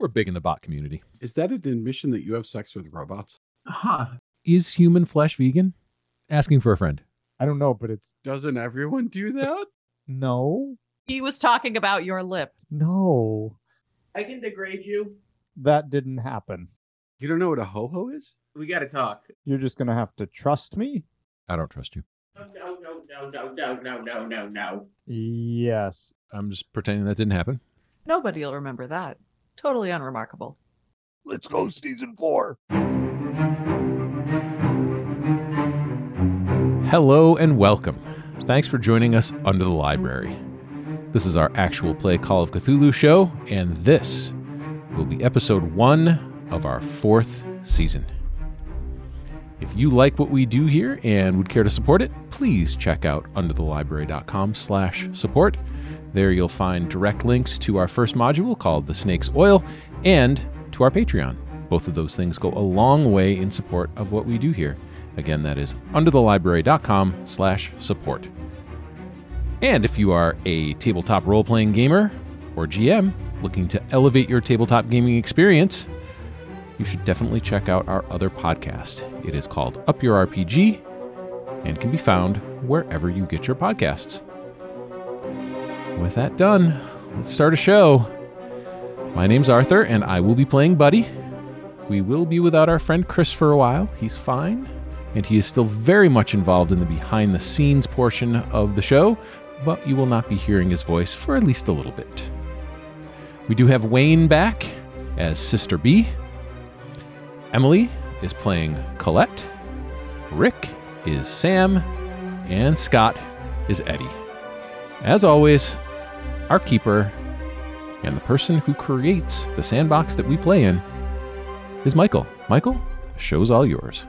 We're big in the bot community. Is that an admission that you have sex with robots? Huh. Is human flesh vegan? Asking for a friend. I don't know, but it's... Doesn't everyone do that? No. He was talking about your lip. No. I can degrade you. That didn't happen. You don't know what a ho-ho is? We gotta talk. You're just gonna have to trust me? I don't trust you. No. Yes. I'm just pretending that didn't happen. Nobody will remember that. Totally unremarkable. Let's go season 4. Hello and welcome. Thanks for joining us Under the Library. This is our actual play Call of Cthulhu show, and this will be episode 1 of our 4th season. If you like what we do here and would care to support it, please check out underthelibrary.com/support. There you'll find direct links to our first module called The Snake's Oil and to our Patreon. Both of those things go a long way in support of what we do here. Again, that is underthelibrary.com/support. And if you are a tabletop role-playing gamer or GM looking to elevate your tabletop gaming experience, you should definitely check out our other podcast. It is called Up Your RPG and can be found wherever you get your podcasts. With that done, let's start a show. My name's Arthur, and I will be playing Buddy. We will be without our friend Chris for a while. He's fine, and he is still very much involved in the behind-the-scenes portion of the show, but you will not be hearing his voice for at least a little bit. We do have Wayne back as Sister B. Emily is playing Colette, Rick is Sam, and Scott is Eddie. As always, our keeper and the person who creates the sandbox that we play in is Michael. Michael, show's all yours.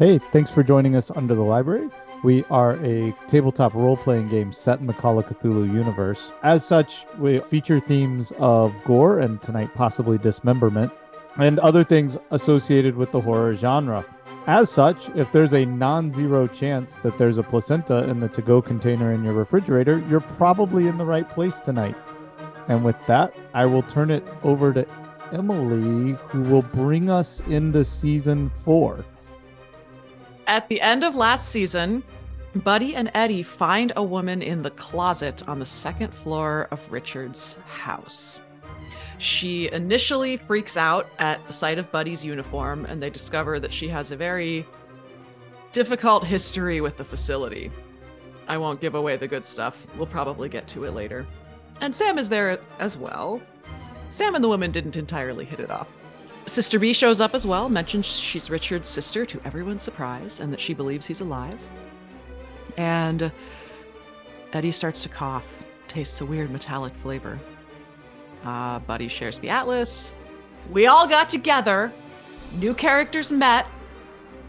Hey, thanks for joining us Under the Library. We are a tabletop role-playing game set in the Call of Cthulhu universe. As such, we feature themes of gore and tonight possibly dismemberment, and other things associated with the horror genre. As such, if there's a non-zero chance that there's a placenta in the to-go container in your refrigerator, you're probably in the right place tonight. And with that, I will turn it over to Emily, who will bring us into season 4. At the end of last season, Buddy and Eddie find a woman in the closet on the second floor of Richard's house. She initially freaks out at the sight of Buddy's uniform, and they discover that she has a very difficult history with the facility. I won't give away the good stuff. We'll probably get to it later. And Sam is there as well. Sam and the woman didn't entirely hit it off. Sister B shows up as well, mentions she's Richard's sister to everyone's surprise, and that she believes he's alive. And Eddie starts to cough, tastes a weird metallic flavor. Buddy shares the atlas. We all got together. New characters met.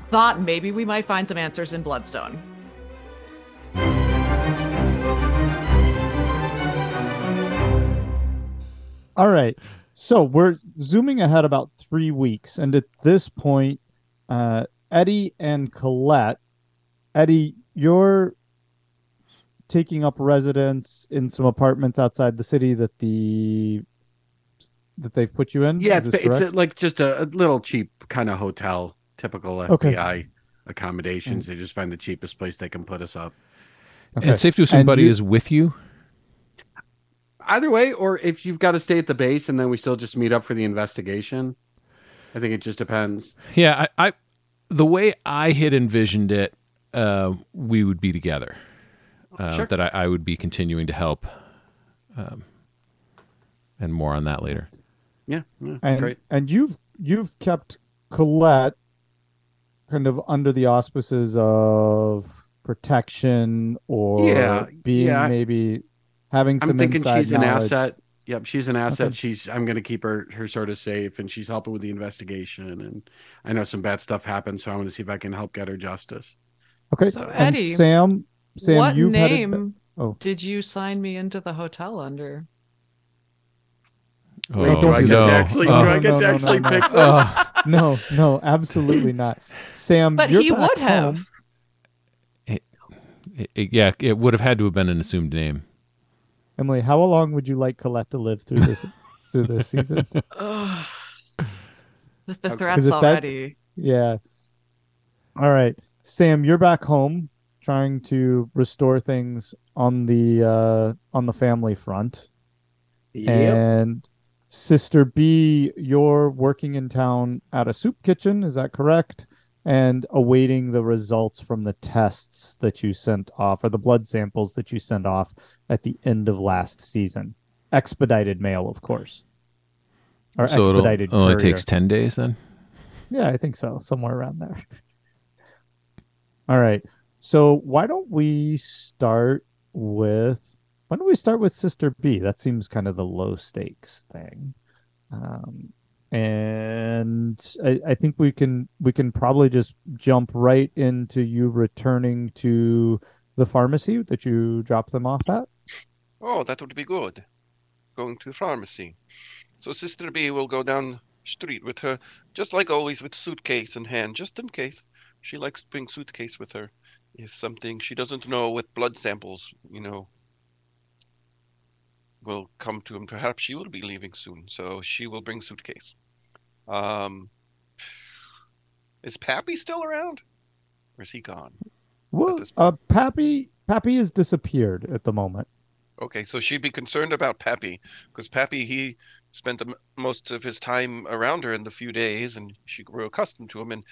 Thought maybe we might find some answers in Bloodstone. All right. So we're zooming ahead about 3 weeks. And at this point, Eddie and Colette. Eddie, you're taking up residence in some apartments outside the city that they've put you in? Yeah, it's like just a little cheap kind of hotel, typical FBI accommodations. They just find the cheapest place they can put us up. Okay. And it's safe to assume Buddy is with you? Either way, or if you've got to stay at the base and then we still just meet up for the investigation. I think it just depends. Yeah, I the way I had envisioned it, we would be together. Sure. That I would be continuing to help, and more on that later. Yeah, that's great. And you've kept Colette kind of under the auspices of protection or maybe having some. I'm thinking she's knowledge. An asset. Yep, she's an asset. Okay. I'm going to keep her sort of safe, and she's helping with the investigation. And I know some bad stuff happened, so I want to see if I can help get her justice. Okay, so Eddie, and Sam, what name did you sign me into the hotel under? Wait, do I get to actually pick this? No, absolutely not. Sam, but he would have. It would have had to have been an assumed name. Emily, how long would you like Colette to live through this through the season. With the threats already. Yeah. All right. Sam, you're back home trying to restore things on the family front. Yep. And Sister B, you're working in town at a soup kitchen, is that correct? And awaiting the results from the tests that you sent off, or the blood samples that you sent off at the end of last season. Expedited mail, of course. Or so expedited courier. It takes 10 days then? Yeah, I think so. Somewhere around there. All right. So why don't we start with Sister B? That seems kind of the low stakes thing. And I think we can probably just jump right into you returning to the pharmacy that you dropped them off at. Oh, that would be good. Going to the pharmacy. So Sister B will go down street with her, just like always, with suitcase in hand, just in case. She likes to bring suitcase with her if something she doesn't know with blood samples, will come to him. Perhaps she will be leaving soon, so she will bring suitcase. Is Pappy still around? Or is he gone? Well, Pappy has disappeared at the moment. Okay, so she'd be concerned about Pappy, because Pappy, he spent most of his time around her in the few days, and she grew accustomed to him, and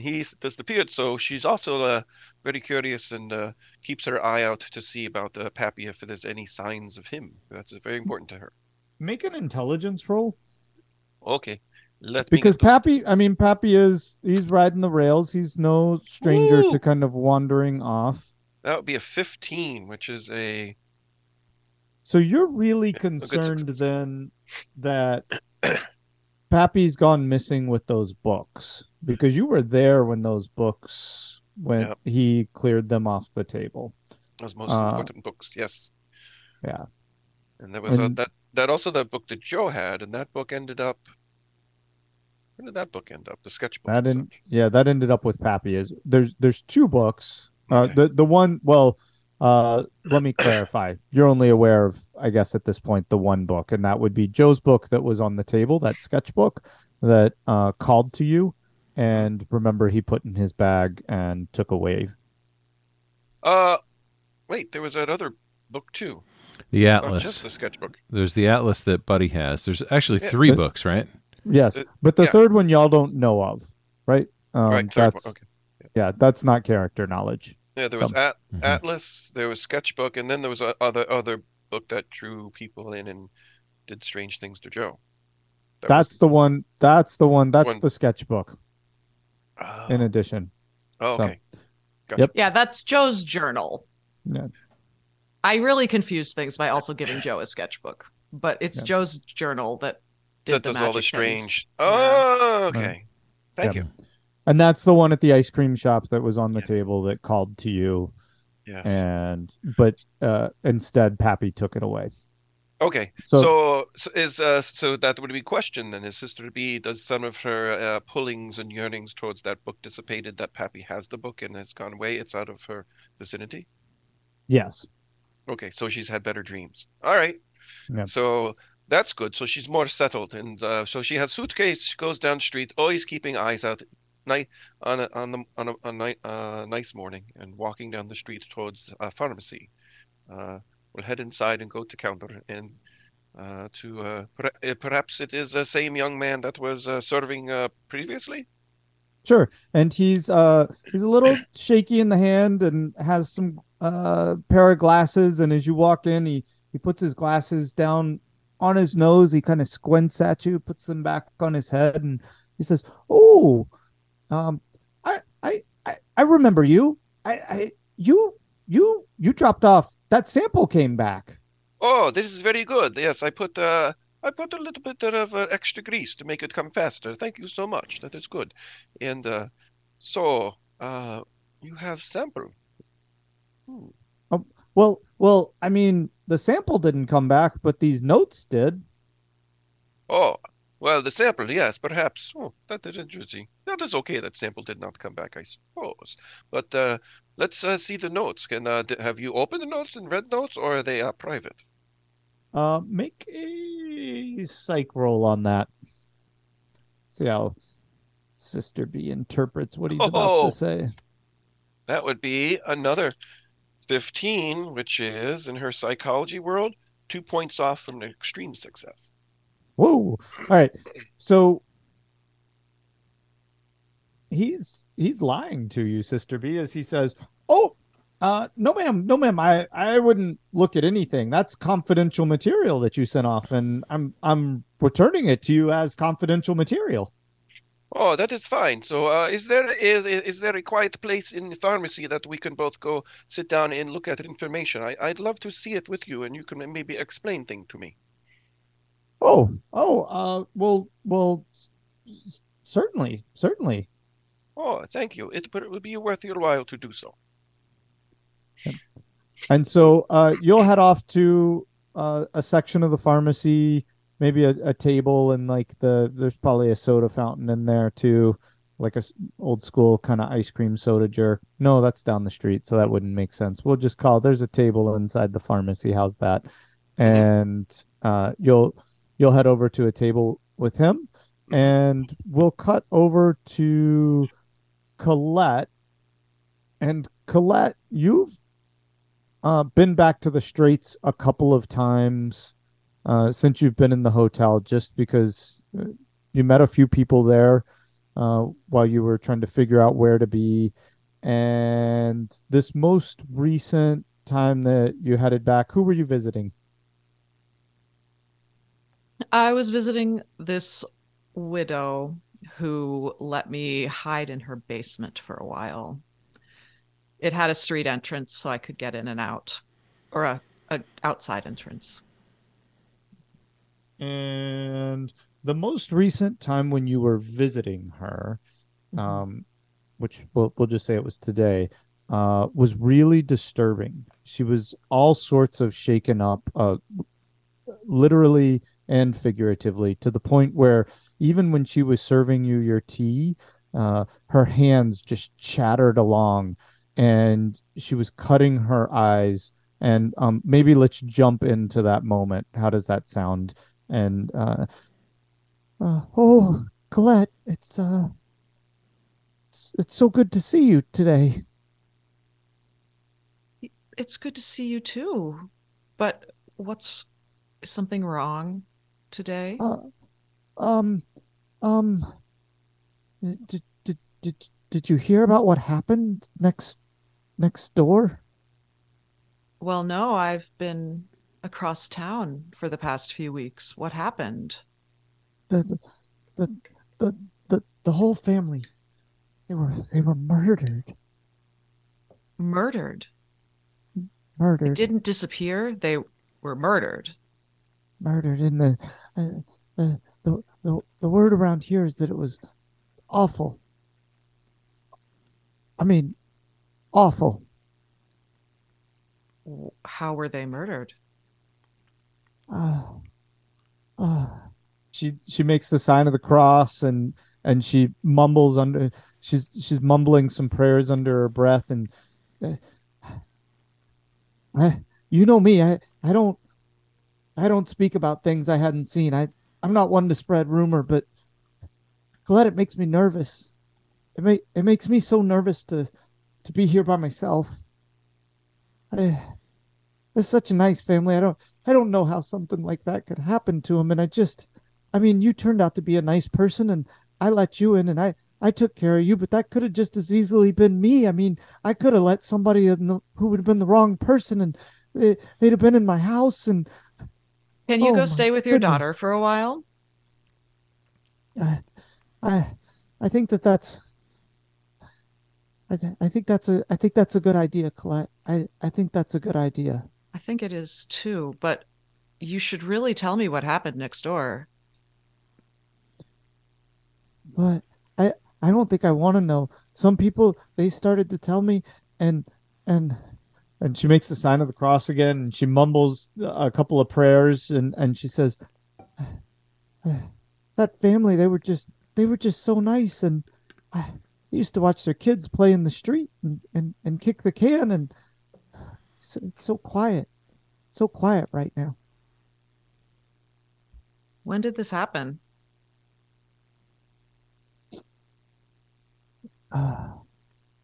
he disappeared, so she's also very curious and keeps her eye out to see about Pappy if there's any signs of him. That's very important to her. Make an intelligence roll. Okay. Pappy he's riding the rails. He's no stranger to kind of wandering off. That would be a 15, which is a... So you're really concerned then that Pappy's gone missing with those books, because you were there when those books he cleared them off the table. Those most important books, yes. Yeah. And there was that book that Joe had, and that book ended up. Where did that book end up? The sketchbook. That ended up with Pappy. There's two books. Okay. The one let me clarify. You're only aware of, I guess, at this point, the one book, and that would be Joe's book that was on the table, that sketchbook that called to you, and remember he put in his bag and took away. Wait, there was that other book too. The Atlas. Not just the sketchbook. There's the Atlas that Buddy has. There's actually three books, right? Yes, but the third one y'all don't know of, right? Right, third one. Okay. Yeah, that's not character knowledge. Yeah, there was Atlas, there was sketchbook, and then there was a other book that drew people in and did strange things to Joe. That's the sketchbook. Oh. In addition. Oh, okay. So, gotcha. Yep. Yeah, that's Joe's journal. Yeah. I really confused things by also giving Joe a sketchbook, but it's Joe's journal that did the magic does all the strange. Things. Oh, yeah. Okay. Thank you. And that's the one at the ice cream shop that was on the table that called to you. Yes. But instead Pappy took it away. Okay. So that would be question then. Is Sister B, does some of her pullings and yearnings towards that book dissipated, that Pappy has the book and has gone away? It's out of her vicinity? Yes. Okay. So she's had better dreams. All right. Yep. So that's good. So she's more settled. And so she has suitcase. She goes down the street, always keeping eyes out. Night on a nice morning, and walking down the street towards a pharmacy. We'll head inside and go to counter, and perhaps it is the same young man that was serving previously. Sure, and he's a little shaky in the hand and has some pair of glasses. And as you walk in, he puts his glasses down on his nose. He kind of squints at you, puts them back on his head, and he says, "Oh. I remember you. You dropped off. That sample came back. Oh, this is very good. Yes, I put a little bit of extra grease to make it come faster. Thank you so much. That is good. And so you have sample. Well, I mean, the sample didn't come back, but these notes did. Oh. Well, the sample, yes, perhaps. Oh, that is interesting. That is okay. That sample did not come back, I suppose. But let's see the notes. Have you opened the notes and read notes, or are they private? Make a psych roll on that. See how Sister B interprets what he's about to say. That would be another 15, which is, in her psychology world, 2 points off from an extreme success. Whoa. All right. So he's lying to you, Sister B, as he says, No, ma'am. I wouldn't look at anything. That's confidential material that you sent off, and I'm returning it to you as confidential material. Oh, that is fine. So, is there a quiet place in the pharmacy that we can both go sit down and look at information? I'd love to see it with you, and you can maybe explain things to me. Well, certainly. Oh, thank you. But it would be worth your while to do so. And so you'll head off to a section of the pharmacy, maybe a table, and like there's probably a soda fountain in there too, like a old school kind of ice cream soda jerk. No, that's down the street, so that wouldn't make sense. We'll just call. There's a table inside the pharmacy. How's that? And you'll head over to a table with him, and we'll cut over to Colette. And Colette, you've been back to the Straits a couple of times since you've been in the hotel, just because you met a few people there while you were trying to figure out where to be. And this most recent time that you headed back, who were you visiting? I was visiting this widow who let me hide in her basement for a while. It had a street entrance, so I could get in and out, or a outside entrance. And the most recent time when you were visiting her, which we'll just say it was today, was really disturbing. She was all sorts of shaken up, literally and figuratively, to the point where even when she was serving you your tea, her hands just chattered along. And she was cutting her eyes, and maybe let's jump into that moment. How does that sound? And Colette, it's so good to see you today. It's good to see you too. But is something wrong today? Did you hear about what happened next door? Well, no, I've been across town for the past few weeks. What happened? The whole family. They were murdered. Murdered. They didn't disappear. They were murdered. Murdered. And the word around here is that it was awful. I mean, awful. How were they murdered? She makes the sign of the cross and she mumbles she's mumbling some prayers under her breath, and you know me, I don't speak about things I hadn't seen. I'm not one to spread rumor, but Colette, it makes me nervous. It makes me so nervous to be here by myself. It's such a nice family. I don't know how something like that could happen to him. And you turned out to be a nice person, and I let you in, and I took care of you, but that could have just as easily been me. I mean, I could have let somebody who would have been the wrong person, and they'd have been in my house. And can you go stay with your daughter for a while? I think that's. I think that's a good idea, Colette. I think that's a good idea. I think it is too, but you should really tell me what happened next door. But I don't think I want to know. Some people, they started to tell me, and she makes the sign of the cross again, and she mumbles a couple of prayers, and she says, that family, they were just so nice, and I used to watch their kids play in the street and kick the can, and it's so quiet right now. When did this happen?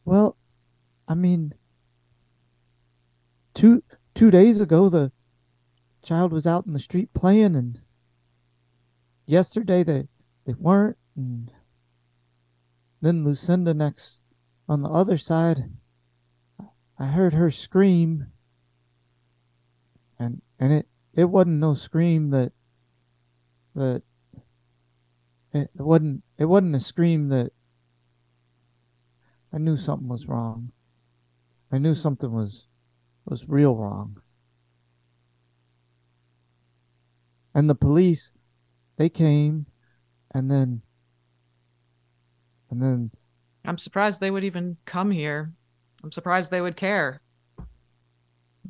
Well, I mean, two days ago, the child was out in the street playing, and yesterday they weren't, and then Lucinda next on the other side, I heard her scream, and it wasn't no scream that it wasn't a scream that I knew something was wrong. I knew something was real wrong. And the police, they came, and then I'm surprised they would even come here. I'm surprised they would care.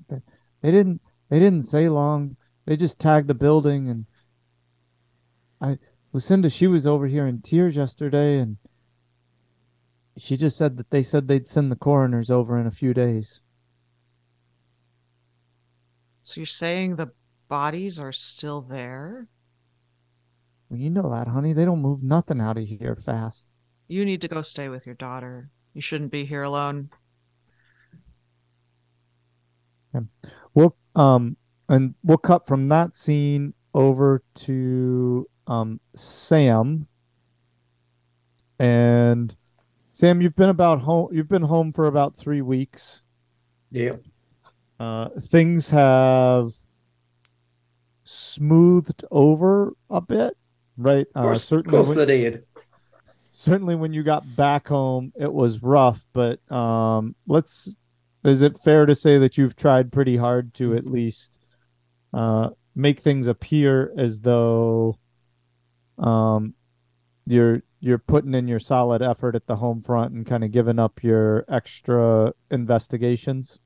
They didn't say long. They just tagged the building, and Lucinda, she was over here in tears yesterday, and she just said that they said they'd send the coroners over in a few days. So you're saying the bodies are still there? Well, you know that, honey. They don't move nothing out of here fast. You need to go stay with your daughter. You shouldn't be here alone. Yeah. Well, and we'll cut from that scene over to Sam. And Sam, you've been home for about 3 weeks. Yeah. Things have smoothed over a bit, right? Of course they did. Certainly when you got back home, it was rough, but is it fair to say that you've tried pretty hard to at least make things appear as though you're putting in your solid effort at the home front and kind of giving up your extra investigations?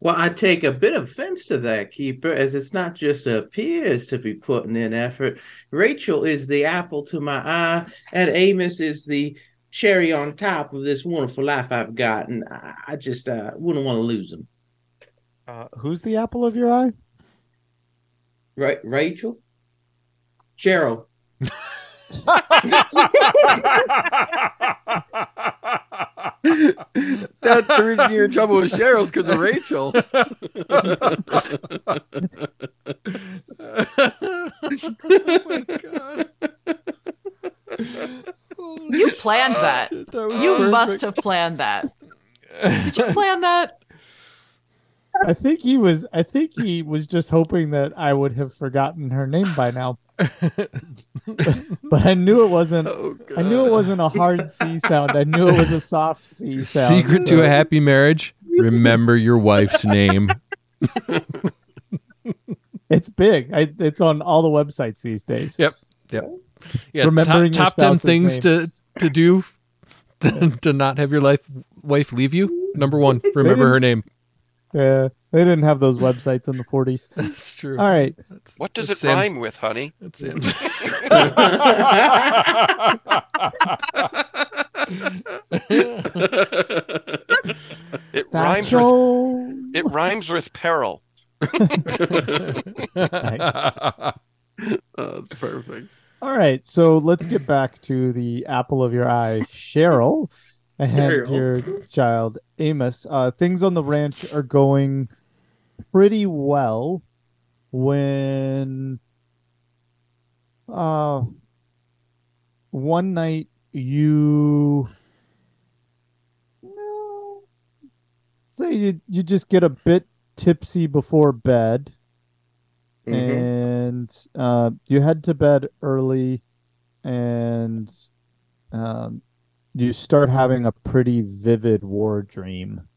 Well, I take a bit of offense to that, Keeper, as it's not just appears to be putting in effort. Rachel is the apple to my eye, and Amos is the cherry on top of this wonderful life I've got, and I just wouldn't want to lose him. Who's the apple of your eye? Right, Rachel? Cheryl. That the reason you're in trouble with Cheryl's because of Rachel. Oh my god! You planned that. You must have planned that. Did you plan that? I think he was just hoping that I would have forgotten her name by now. But I knew it wasn't. Oh, I knew it wasn't a hard C sound. I knew it was a soft C sound. Secret to a happy marriage: remember your wife's name. It's big. It's on all the websites these days. Yep. Yeah. Remembering top 10 things name. to do to not have your wife leave you. Number one: remember her name. Yeah, they didn't have those websites in the 40s. That's true. All right. What does it rhyme with, honey? That's it. It rhymes with peril. Nice. That's perfect. All right, so let's get back to the apple of your eye, Cheryl. And your child, Amos. Things on the ranch are going pretty well when one night you just get a bit tipsy before bed, and you head to bed early, and you start having a pretty vivid war dream.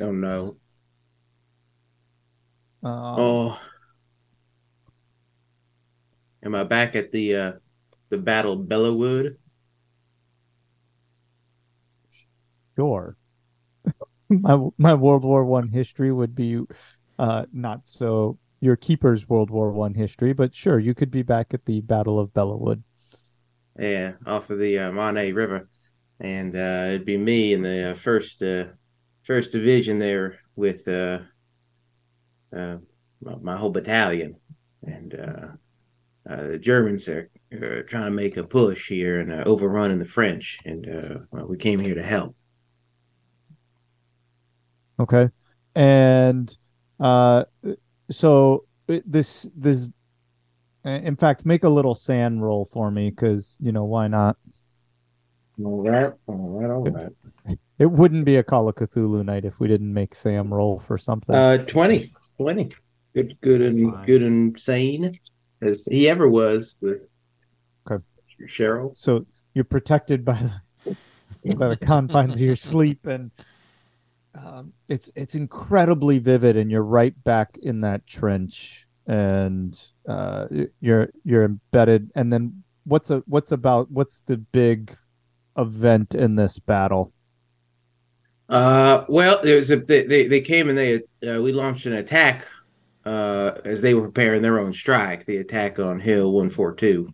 Oh, no. Am I back at the Battle of Belleau Wood? Sure. My World War I history would be not so your Keeper's World War I history, but sure, you could be back at the Battle of Belleau Wood. Yeah, off of the Marne River. And it'd be me in the first division there with my whole battalion, and the Germans are trying to make a push here and overrunning the French, and well, we came here to help. Okay, and so this, in fact, make a little sand roll for me, because you know why not? All right. It wouldn't be a Call of Cthulhu night if we didn't make Sam roll for something. 20. Good and sane as he ever was with Cheryl. So you're protected by the confines of your sleep, and it's incredibly vivid, and you're right back in that trench, and you're embedded. And then what's the big event in this battle? Well, they came and we launched an attack as they were preparing their own strike, the attack on Hill 142,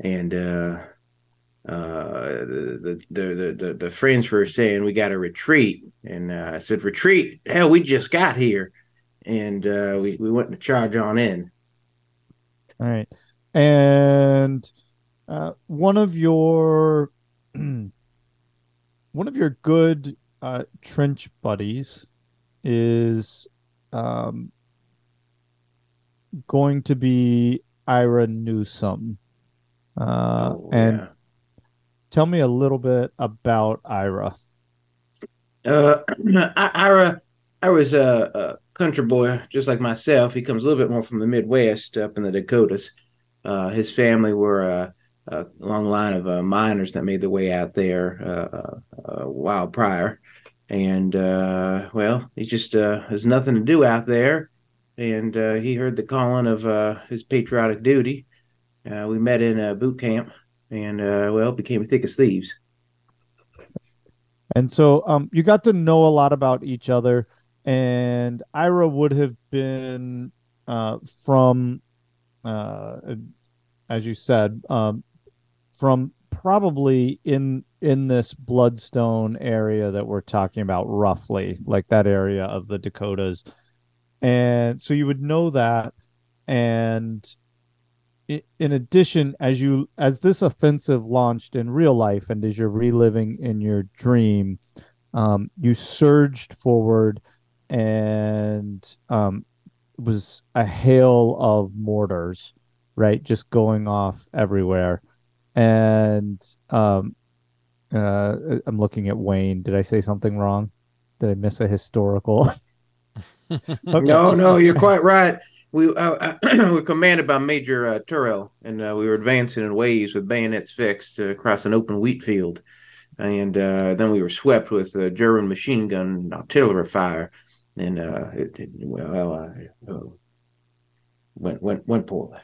and the French were saying we got to retreat, and I said retreat. Hell, we just got here, and we went to charge on in. All right, and one of your good trench buddies is going to be Ira Newsom. Tell me a little bit about Ira. I was a country boy, just like myself. He comes a little bit more from the Midwest, up in the Dakotas. His family were a long line of miners that made their way out there a while prior. And, well, he just has nothing to do out there. And he heard the calling of his patriotic duty. We met in a boot camp, and, well, became thick as thieves. And so you got to know a lot about each other, and Ira would have been from, as you said, from probably in this Bloodstone area that we're talking about, roughly, like that area of the Dakotas. And so you would know that, and in addition, as this offensive launched in real life, and as you're reliving in your dream, you surged forward, and it was a hail of mortars, right, just going off everywhere. And I'm looking at Wayne. Did I say something wrong? Did I miss a historical? Okay. No, you're quite right. We were commanded by Major Turrell, and we were advancing in waves with bayonets fixed across an open wheat field, and then we were swept with German machine gun and artillery fire, and it went poorly.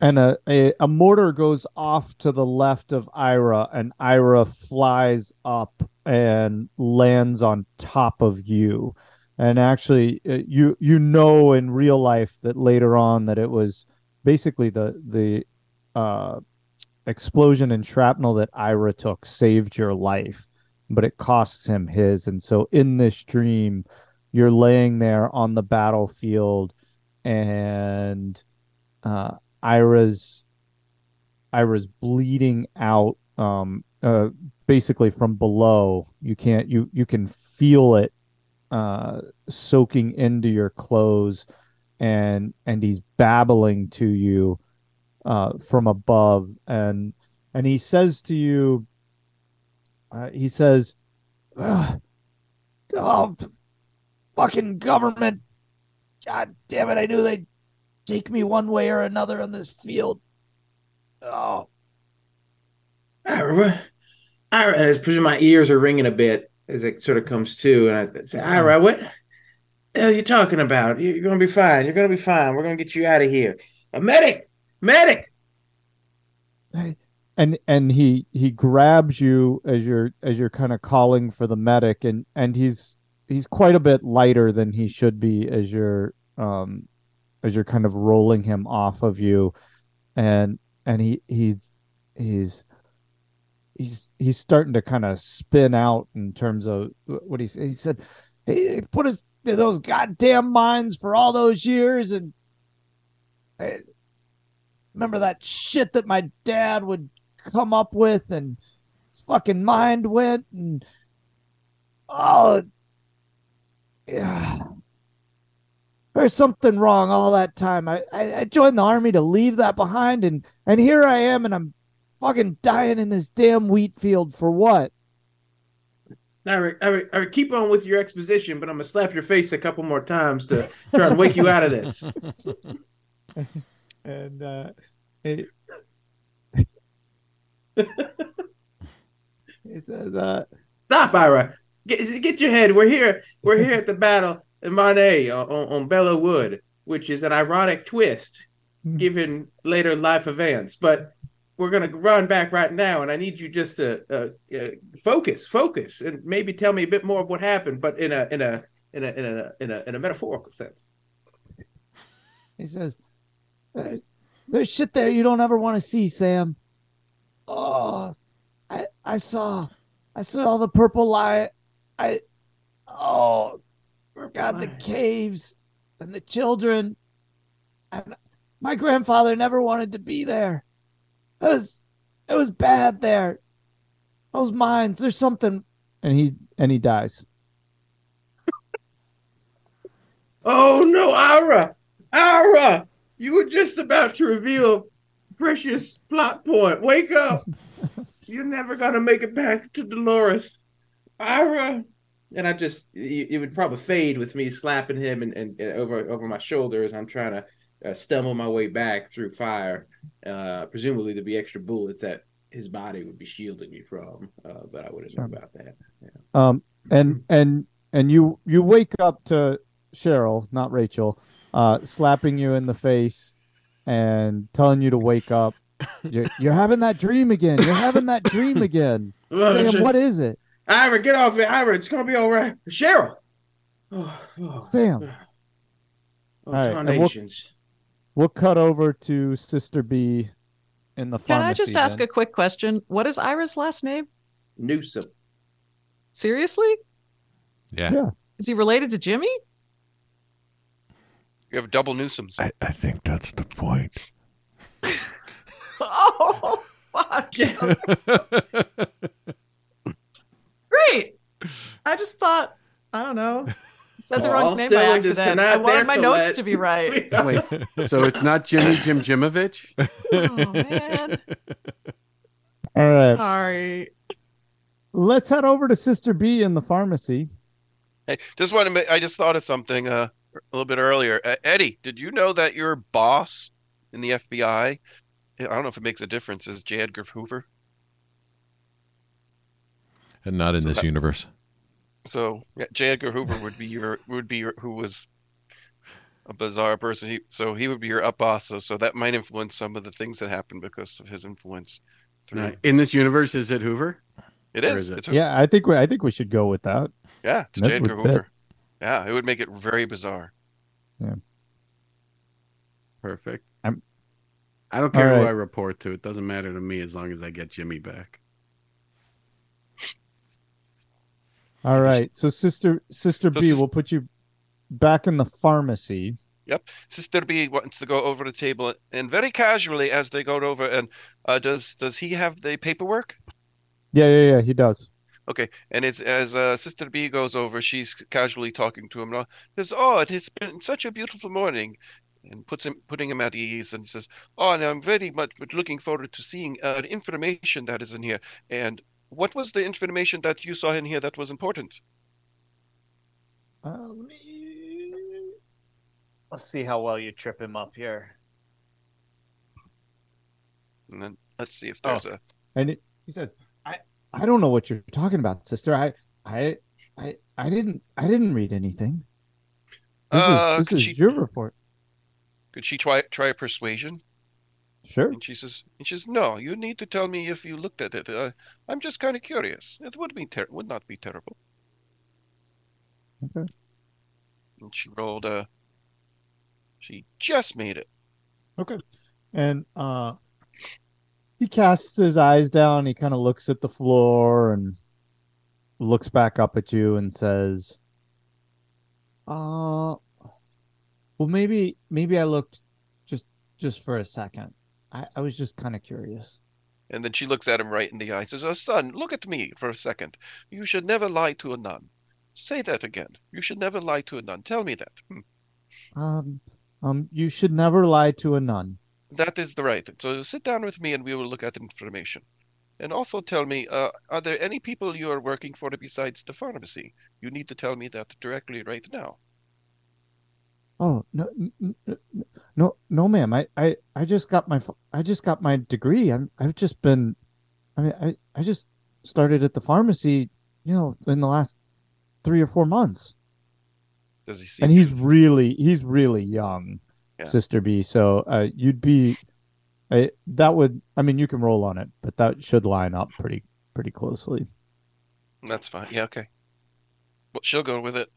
And a mortar goes off to the left of Ira, and Ira flies up and lands on top of you. And actually, you know in real life that later on that it was basically the explosion and shrapnel that Ira took saved your life, but it costs him his. And so in this dream, you're laying there on the battlefield, and Ira's bleeding out. Basically from below, you can feel it. Soaking into your clothes, and he's babbling to you from above, and he says to you, "Oh, fucking government! God damn it! I knew they'd take me one way or another on this field." Oh, I presume my ears are ringing a bit as it sort of comes to, and I say, Ira, what the hell are you talking about? You're going to be fine. You're going to be fine. We're going to get you out of here. A medic. And he grabs you as you're kind of calling for the medic, and he's quite a bit lighter than he should be as you're kind of rolling him off of you. And he's starting to kind of spin out in terms of what he said. He put us in those goddamn mines for all those years, and Remember that shit that my dad would come up with and his fucking mind went and... Oh, yeah. There's something wrong all that time. I joined the army to leave that behind, and here I am, and I'm fucking dying in this damn wheat field for what? I keep on with your exposition, but I'm going to slap your face a couple more times to try and wake you out of this. And it says, stop, Ira. Get your head. We're here at the battle in Marne on Belleau Wood, which is an ironic twist given later life events. But we're going to run back right now, and I need you just to focus, and maybe tell me a bit more of what happened, but in a metaphorical sense. He says, "There's shit there you don't ever want to see, Sam. Oh, I saw the purple light. Forgot the caves and the children. And my grandfather never wanted to be there. It was bad there. Those mines, there's something." And he dies. Oh no, Ira, you were just about to reveal precious plot point. Wake up. You're never going to make it back to Dolores. Ira. And I just, it would probably fade with me slapping him and over my shoulder as I'm trying to stumble my way back through fire. Presumably there'd be extra bullets that his body would be shielding me from, but I wouldn't know about that. Yeah. And you wake up to Cheryl, not Rachel, slapping you in the face and telling you to wake up. You're having that dream again. Sam, what is it? Ira, get off it. Ira, it's going to be all right. Cheryl. Oh. Sam. Oh, all tarnations. Right, we'll cut over to Sister B in the pharmacy. Can I just ask a quick question? What is Ira's last name? Newsom. Seriously? Yeah. Is he related to Jimmy? You have double Newsoms. I think that's the point. Oh, fuck. Great. I just thought, I don't know, said the wrong name by accident. I wanted my notes to be right. Wait, so it's not Jimmy Jim Jimovich? Oh, man. All right. Sorry. Let's head over to Sister B in the pharmacy. Hey, I just thought of something a little bit earlier. Eddie, did you know that your boss in the FBI, I don't know if it makes a difference, is J. Edgar Hoover? And not in this universe. So yeah, J. Edgar Hoover who was a bizarre person. He would be your up boss. So that might influence some of the things that happened because of his influence. In this universe, is it Hoover? It is. It's Hoover. Yeah, I think we should go with that. Yeah, it's J. Edgar Hoover. Yeah, it would make it very bizarre. Yeah. Perfect. I don't care who I report to. It doesn't matter to me as long as I get Jimmy back. All right, so Sister B, we'll put you back in the pharmacy. Yep, Sister B wants to go over the table, and very casually as they go over, and does he have the paperwork? Yeah, he does. Okay, and it's as Sister B goes over, she's casually talking to him. Says, "Oh, it has been such a beautiful morning," and putting him at ease, and says, "Oh, and I'm very much looking forward to seeing the information that is in here, and." What was the information that you saw in here that was important? Let's see how well you trip him up here. And then let's see if there's he says, I don't know what you're talking about, sister. I didn't read anything. This is your report. Could she try a persuasion? Sure. And she says, "No, you need to tell me if you looked at it. I'm just kind of curious. It would not be terrible." Okay. And she rolled she just made it. Okay. And he casts his eyes down. He kind of looks at the floor and looks back up at you and says, well, maybe I looked just for a second. I was just kind of curious. And then she looks at him right in the eye. Says, oh, son, look at me for a second. You should never lie to a nun. Say that again. You should never lie to a nun. Tell me that. You should never lie to a nun. That is the right. So sit down with me and we will look at information. And also tell me, are there any people you are working for besides the pharmacy? You need to tell me that directly right now. Oh, no, ma'am. I just got my degree. I just started at the pharmacy, you know, in the last 3 or 4 months. Does he see? And he's really young, yeah. Sister B. So you'd be. You can roll on it, but that should line up pretty closely. That's fine. Yeah, okay. Well, she'll go with it.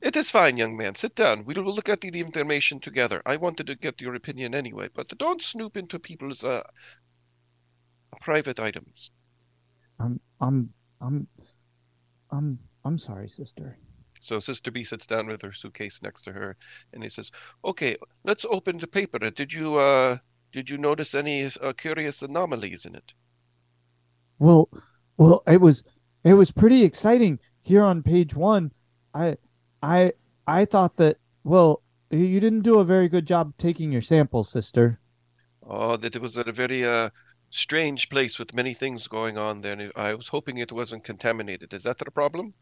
It is fine, young man. Sit down. We will look at the information together. I wanted to get your opinion anyway, but don't snoop into people's private items. I'm sorry, sister. So Sister B sits down with her suitcase next to her, and he says, "Okay, let's open the paper. Did you notice any curious anomalies in it?" Well, it was pretty exciting. Here on page 1, I thought that you didn't do a very good job taking your sample, sister. Oh, that it was at a very strange place with many things going on there. And I was hoping it wasn't contaminated. Is that the problem?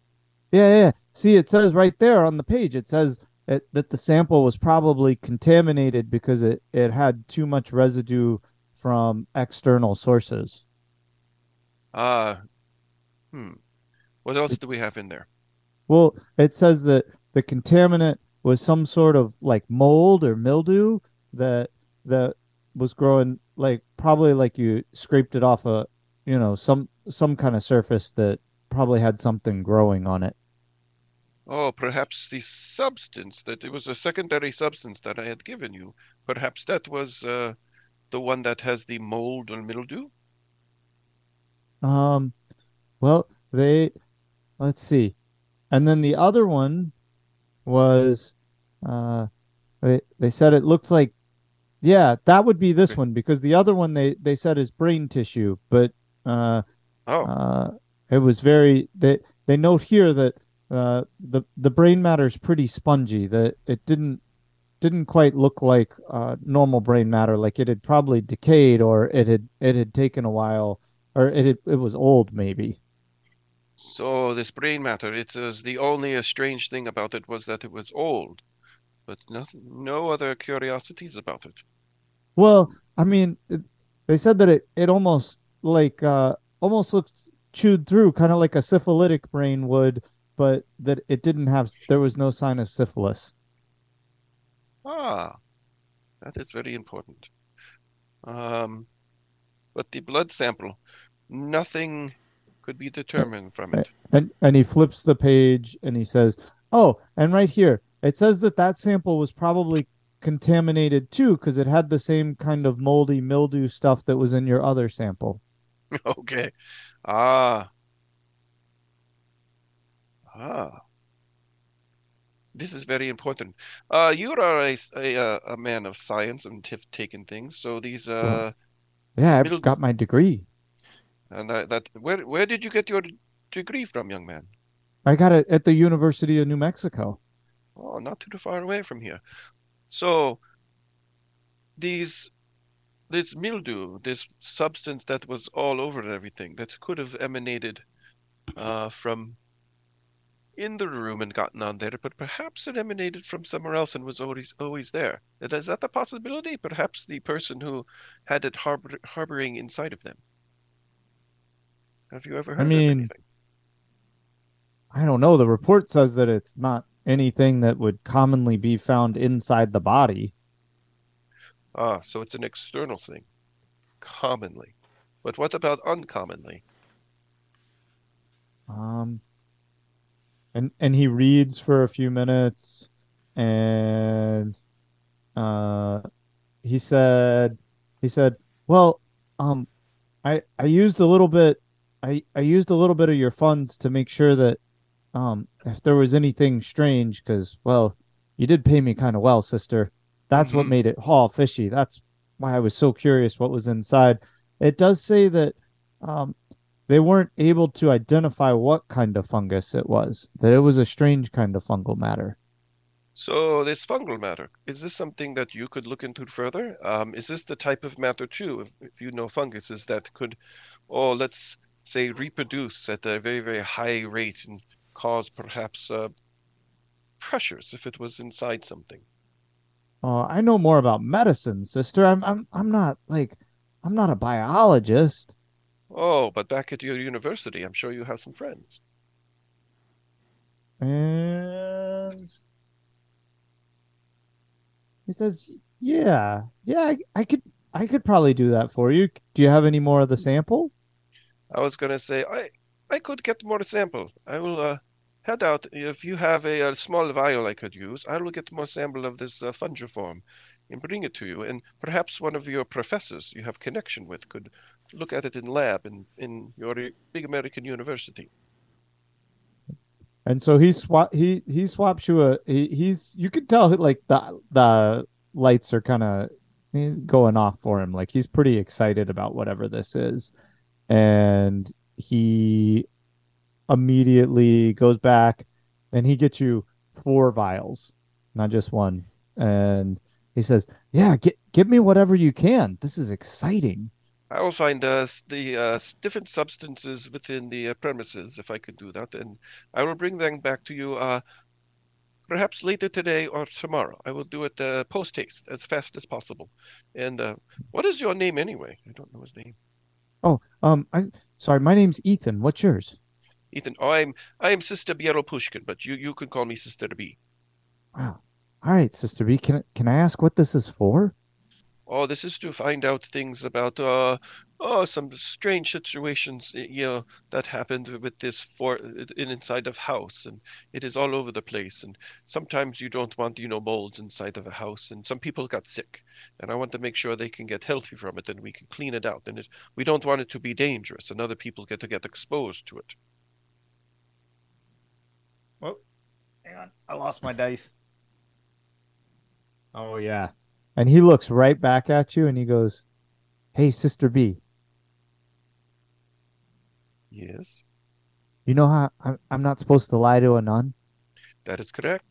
Yeah. See, it says right there on the page, it says that the sample was probably contaminated because it had too much residue from external sources. What else do we have in there? Well, it says that the contaminant was some sort of like mold or mildew that was growing, like probably like you scraped it off a, you know, some kind of surface that probably had something growing on it. Oh, perhaps the substance, that it was a secondary substance that I had given you. Perhaps that was the one that has the mold or mildew? Let's see. And then the other one was, they said it looked like, yeah, that would be this one, because the other one they said is brain tissue, but it was very, they note here that the brain matter is pretty spongy, that it didn't quite look like normal brain matter, like it had probably decayed, or it had taken a while, or it was old maybe. So this brain matter, it is the only strange thing about it was that it was old, but no other curiosities about it. Well, I mean, they said that it almost like almost looked chewed through, kind of like a syphilitic brain would, but that it didn't have, there was no sign of syphilis. Ah, that is very important. But the blood sample, nothing could be determined from it. And he flips the page and he says, oh, and right here, it says that sample was probably contaminated too, because it had the same kind of moldy mildew stuff that was in your other sample. Okay. This is very important. You are a man of science and have taken things. So these I've got my degree. And where did you get your degree from, young man? I got it at the University of New Mexico. Oh, not too far away from here. So this mildew, this substance that was all over everything, that could have emanated from in the room and gotten on there, but perhaps it emanated from somewhere else and was always there. Is that a possibility? Perhaps the person who had it harboring inside of them. Have you ever heard of anything? I don't know. The report says that it's not anything that would commonly be found inside the body. Ah, so it's an external thing. Commonly. But what about uncommonly? And he reads for a few minutes, and he said, well, I used a little bit of your funds to make sure that if there was anything strange, because, well, you did pay me kind of well, sister. That's what made it all fishy. That's why I was so curious what was inside. It does say that they weren't able to identify what kind of fungus it was, that it was a strange kind of fungal matter. So this fungal matter, is this something that you could look into further? Is this the type of matter too, if you know funguses that could, or let's say, reproduce at a very, very high rate and cause perhaps pressures if it was inside something? I know more about medicine, sister. I'm not a biologist. Oh, but back at your university, I'm sure you have some friends. And he says, yeah, I could probably do that for you. Do you have any more of the sample? I was going to say, I could get more sample. I will head out. If you have a small vial I could use, I will get more sample of this fungiform and bring it to you. And perhaps one of your professors you have connection with could look at it in lab in your big American university. And so he swaps you you can tell like the lights are kind of going off for him. Like he's pretty excited about whatever this is. And he immediately goes back and he gets you 4 vials, not just one. And he says, yeah, give me whatever you can. This is exciting. I will find the different substances within the premises, if I could do that. And I will bring them back to you perhaps later today or tomorrow. I will do it post-haste as fast as possible. And what is your name anyway? I don't know his name. Oh, I'm sorry. My name's Ethan. What's yours? Ethan. Oh, I am Sister Bielopushkin, but you can call me Sister B. Wow. All right, Sister B. Can I ask what this is for? Oh, this is to find out things about some strange situations that happened with this inside of house, and it is all over the place. And sometimes you don't want molds inside of a house, and some people got sick, and I want to make sure they can get healthy from it, and we can clean it out. And we don't want it to be dangerous, and other people get exposed to it. Well, hang on, I lost my dice. Oh yeah. And he looks right back at you and he goes, hey, Sister B. Yes? You know how I'm not supposed to lie to a nun? That is correct.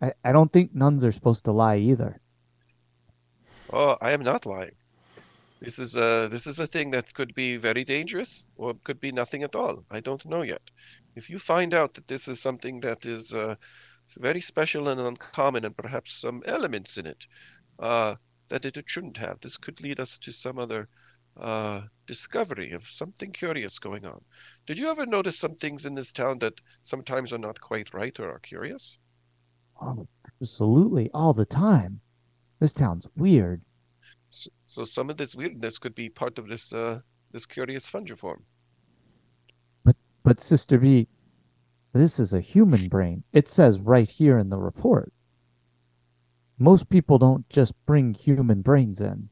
I don't think nuns are supposed to lie either. Oh, I am not lying. This is a thing that could be very dangerous or could be nothing at all. I don't know yet. If you find out that this is something that is very special and uncommon and perhaps some elements in it, that it shouldn't have. This could lead us to some other discovery of something curious going on. Did you ever notice some things in this town that sometimes are not quite right or are curious? Oh, absolutely, all the time. This town's weird. So some of this weirdness could be part of this curious fungiform. But Sister B, this is a human brain. It says right here in the report. Most people don't just bring human brains in.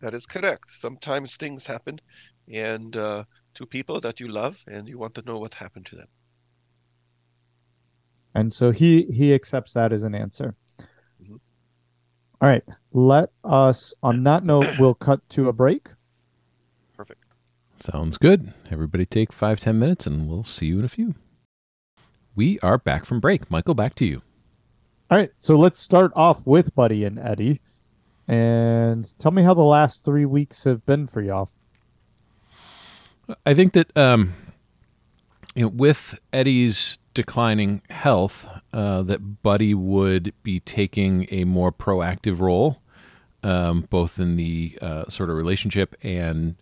That is correct. Sometimes things happen and to people that you love, and you want to know what happened to them. And so he accepts that as an answer. Mm-hmm. All right. Let us, on that note, we'll cut to a break. Perfect. Sounds good. Everybody take 5-10 minutes, and we'll see you in a few. We are back from break. Michael, back to you. All right, so let's start off with Buddy and Eddie. And tell me how the last 3 weeks have been for y'all. I think that with Eddie's declining health, that Buddy would be taking a more proactive role, both in the sort of relationship and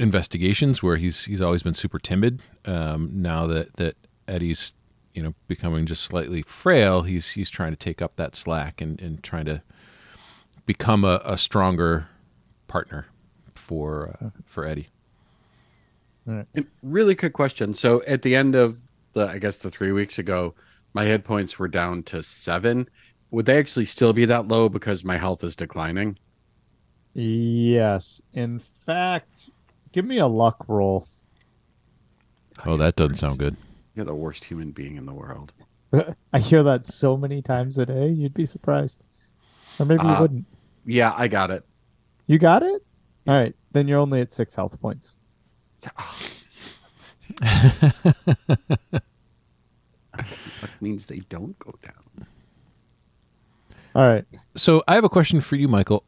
investigations, where he's always been super timid. Now that Eddie's becoming just slightly frail, he's trying to take up that slack and trying to become a stronger partner for Eddie. All right. And really quick question. So at the end of the 3 weeks ago, my hit points were down to 7. Would they actually still be that low because my health is declining? Yes. In fact, give me a luck roll. Oh, that doesn't sound good. You're the worst human being in the world. I hear that so many times a day. You'd be surprised. Or maybe you wouldn't. Yeah, I got it. You got it? All right. Then you're only at 6 health points. That means they don't go down. All right. So I have a question for you, Michael.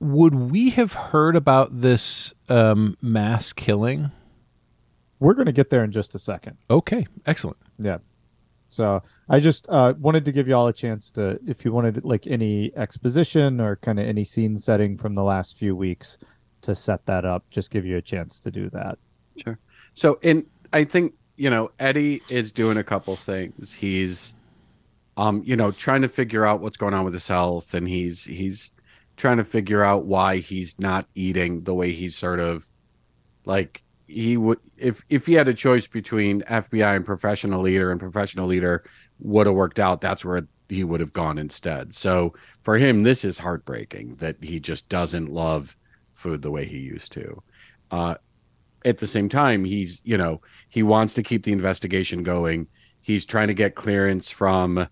Would we have heard about this mass killing? We're going to get there in just a second. Okay. Excellent. Yeah. So I just wanted to give you all a chance to, if you wanted like any exposition or kind of any scene setting from the last few weeks to set that up, just give you a chance to do that. Sure. So I think, you know, Eddie is doing a couple things. He's, you know, trying to figure out what's going on with his health, and he's trying to figure out why he's not eating the way he's sort of like he would if he had a choice between FBI and professional leader, and professional leader would have worked out. That's where he would have gone instead. So for him, this is heartbreaking that he just doesn't love food the way he used to. At the same time, he's, you know, he wants to keep the investigation going. He's trying to get clearance from,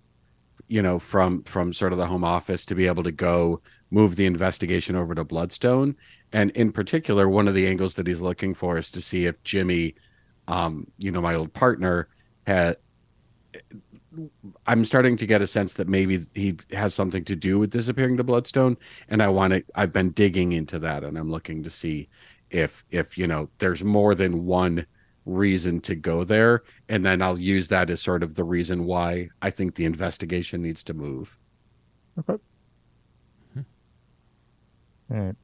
you know, from sort of the home office to be able to go move the investigation over to Bloodstone. And in particular, one of the angles that he's looking for is to see if Jimmy, you know, my old partner, I'm starting to get a sense that maybe he has something to do with disappearing to Bloodstone. And I've been digging into that, and I'm looking to see if you know, there's more than one reason to go there. And then I'll use that as sort of the reason why I think the investigation needs to move. Okay. All right.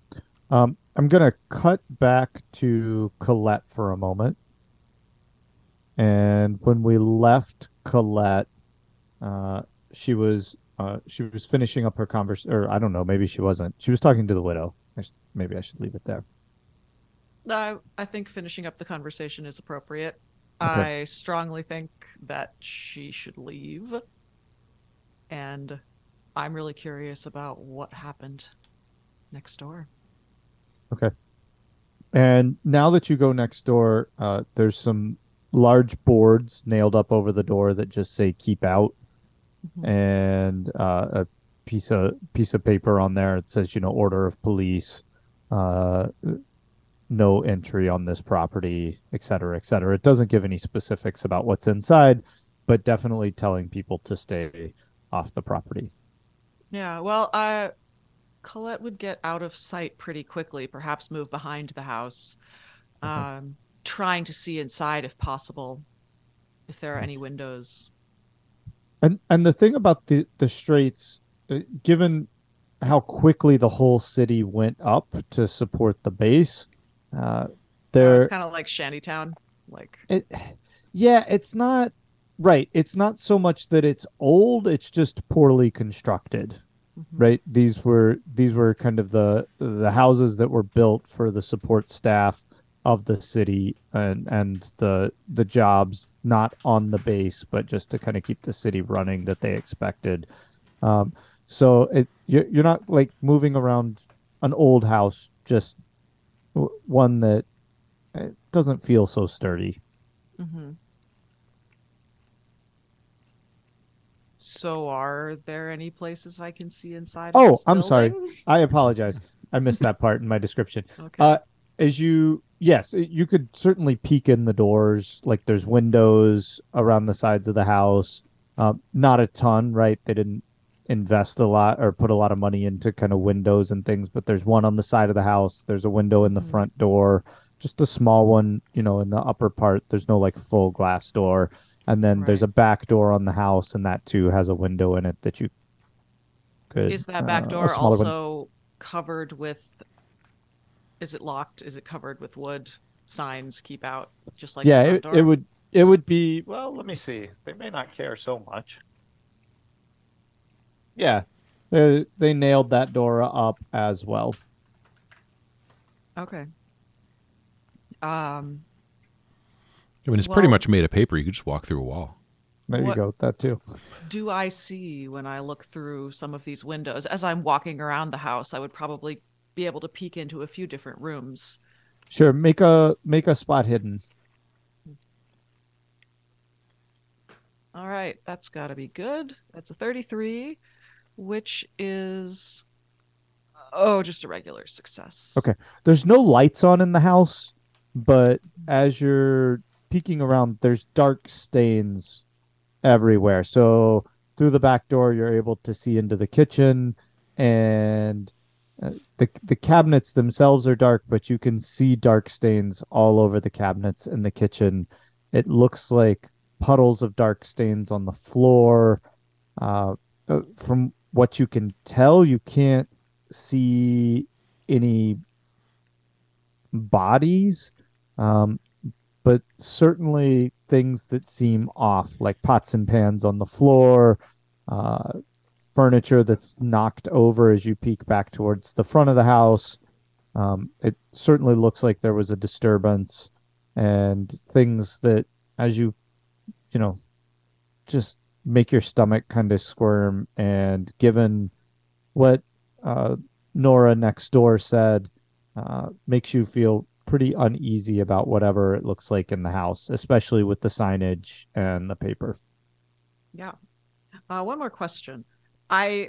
I'm going to cut back to Colette for a moment. And when we left Colette, she was finishing up her conversation, or I don't know, maybe she wasn't. She was talking to the widow. Maybe I should leave it there. I think finishing up the conversation is appropriate. Okay. I strongly think that she should leave. And I'm really curious about what happened next door. Okay. And now that you go next door, there's some large boards nailed up over the door that just say "keep out," mm-hmm. and a piece of paper on there that says, you know, order of police, no entry on this property, et cetera, et cetera. It doesn't give any specifics about what's inside, but definitely telling people to stay off the property. Yeah. Well, Colette would get out of sight pretty quickly, perhaps move behind the house, trying to see inside if possible, if there are any windows. And the thing about the straits, given how quickly the whole city went up to support the base, it's kind of like Shantytown. It's not right. It's not so much that it's old, it's just poorly constructed. Right, these were kind of the houses that were built for the support staff of the city and the jobs not on the base, but just to kind of keep the city running that they expected. So you're not like moving around an old house, just one that doesn't feel so sturdy. Mm-hmm. So are there any places I can see inside? Oh, I'm sorry. I apologize. I missed that part in my description. Okay. You could certainly peek in the doors. Like there's windows around the sides of the house. Not a ton, right? They didn't invest a lot or put a lot of money into kind of windows and things, but there's one on the side of the house. There's a window in the front door, just a small one, you know, in the upper part. There's no like full glass door. And then there's a back door on the house, and that too has a window in it that you could. Is that back door also covered with? Is it locked? Is it covered with wood? Signs, keep out, just like the front door? It would be. Well, let me see. They may not care so much. Yeah, they nailed that door up as well. Okay. I mean, it's pretty much made of paper. You could just walk through a wall. There you go with that, too. Do I see when I look through some of these windows? As I'm walking around the house, I would probably be able to peek into a few different rooms. Sure. Make a spot hidden. All right. That's got to be good. That's a 33. which is just a regular success. Okay. There's no lights on in the house, but as you're peeking around, there's dark stains everywhere. So through the back door, you're able to see into the kitchen, and the cabinets themselves are dark, but you can see dark stains all over the cabinets in the kitchen. It looks like puddles of dark stains on the floor. From what you can tell, you can't see any bodies, but certainly things that seem off, like pots and pans on the floor, furniture that's knocked over as you peek back towards the front of the house. It certainly looks like there was a disturbance, and things that, as you just make your stomach kind of squirm. And given what Nora next door said, makes you feel pretty uneasy about whatever it looks like in the house, especially with the signage and the paper. Yeah. One more question. I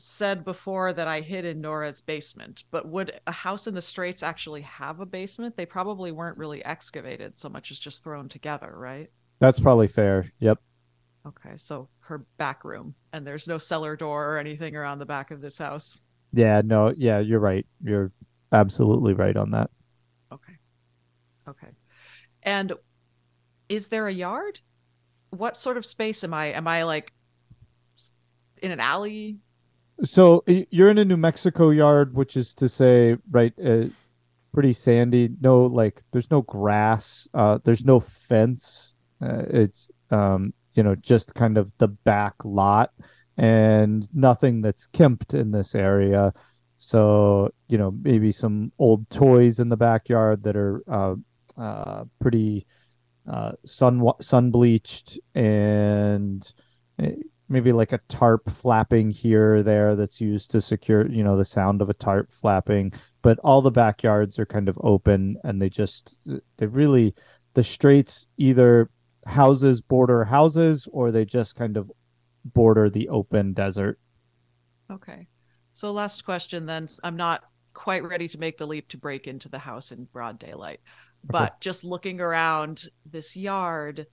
said before that I hid in Nora's basement, but would a house in the Straits actually have a basement? They probably weren't really excavated so much as just thrown together, right? That's probably fair. Yep. Okay, so her back room, and there's no cellar door or anything around the back of this house. Yeah, you're right. You're absolutely right on that. Okay. And is there a yard? What sort of space am I? Am I like in an alley? So you're in a New Mexico yard, which is to say, right, pretty sandy. No, like there's no grass. There's no fence. It's just kind of the back lot, and nothing that's kempt in this area. So, maybe some old toys in the backyard that are pretty sun bleached, and maybe like a tarp flapping here or there that's used to secure, the sound of a tarp flapping. But all the backyards are kind of open, and the Straits either houses border houses, or they just kind of border the open desert. Okay. So last question then. I'm not quite ready to make the leap to break into the house in broad daylight, but Okay. Just looking around this yard,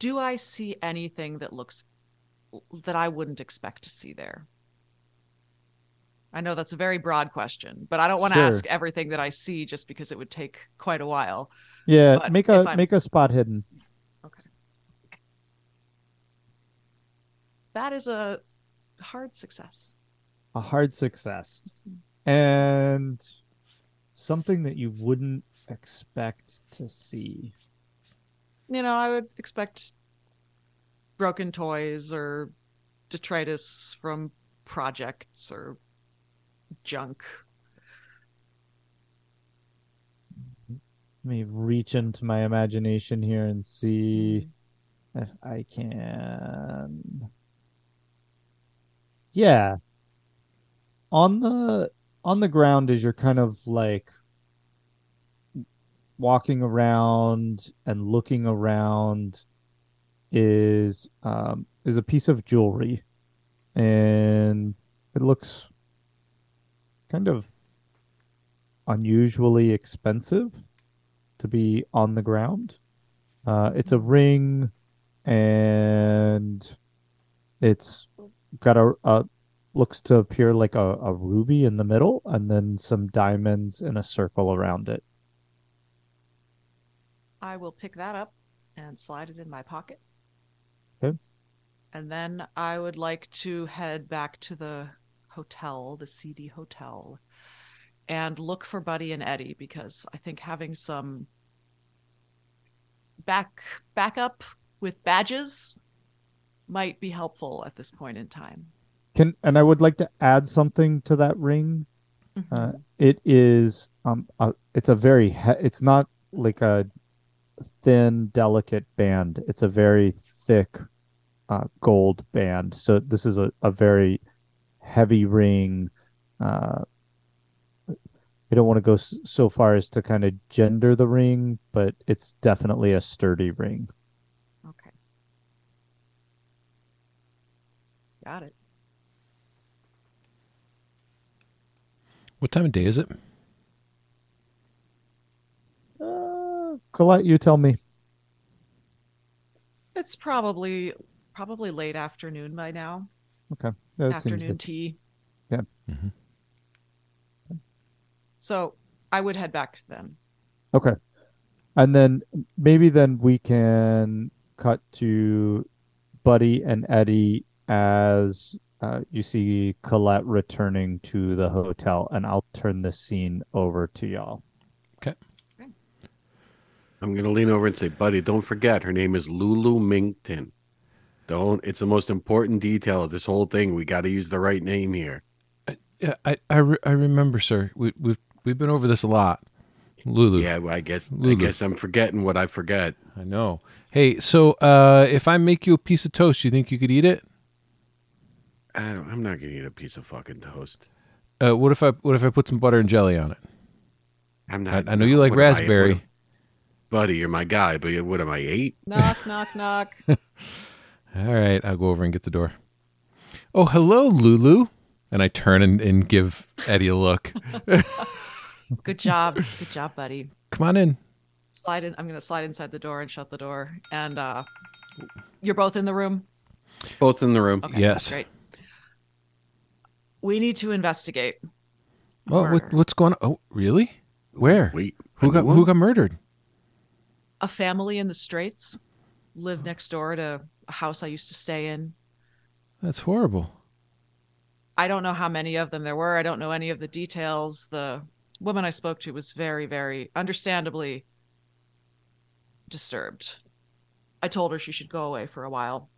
do I see anything that I wouldn't expect to see there? I know that's a very broad question, but I don't want to ask everything that I see just because it would take quite a while. Yeah, but make a spot hidden. Okay. That is a hard success. A hard success. And something that you wouldn't expect to see. I would expect broken toys or detritus from projects or junk. Let me reach into my imagination here and see if I can. Yeah. On the ground, as you're kind of like walking around and looking around, is a piece of jewelry, and it looks kind of unusually expensive to be on the ground. It's a ring, and it's got a looks to appear like a ruby in the middle, and then some diamonds in a circle around it. I will pick that up and slide it in my pocket. Okay. And then I would like to head back to the hotel, the CD hotel, and look for Buddy and Eddie, because I think having some backup with badges might be helpful at this point in time. And I would like to add something to that ring. Mm-hmm. It is it's not like a thin, delicate band. It's a very thick gold band. So this is a very heavy ring. I don't want to go so far as to kind of gender the ring, but it's definitely a sturdy ring. Okay. Got it. What time of day is it? Colette, you tell me. It's probably late afternoon by now. Okay. That afternoon tea. Yeah. Mm-hmm. Okay. So I would head back then. Okay. And then maybe then we can cut to Buddy and Eddie as you see Colette returning to the hotel, and I'll turn this scene over to y'all. Okay. I'm going to lean over and say, Buddy, don't forget, her name is Lulu Minkton. It's the most important detail of this whole thing. We got to use the right name here. I remember, sir. We've been over this a lot. Lulu. Yeah, well, I guess I'm forgetting what I forget. I know. Hey, so if I make you a piece of toast, you think you could eat it? I'm not going to eat a piece of fucking toast. What if I put some butter and jelly on it? I'm not. I know you like raspberry. Buddy, you're my guy, but what am I, 8? Knock, knock, knock. All right, I'll go over and get the door. Oh, hello, Lulu. And I turn and give Eddie a look. Good job. Good job, buddy. Come on in. Slide in. I'm going to slide inside the door and shut the door. And you're both in the room? Both in the room. Okay, yes. Great. We need to investigate. Oh, what's going on? Oh, really? Where? Wait, who got murdered? A family in the Straits lived next door to a house I used to stay in. That's horrible. I don't know how many of them there were. I don't know any of the details. The woman I spoke to was very, very understandably disturbed. I told her she should go away for a while.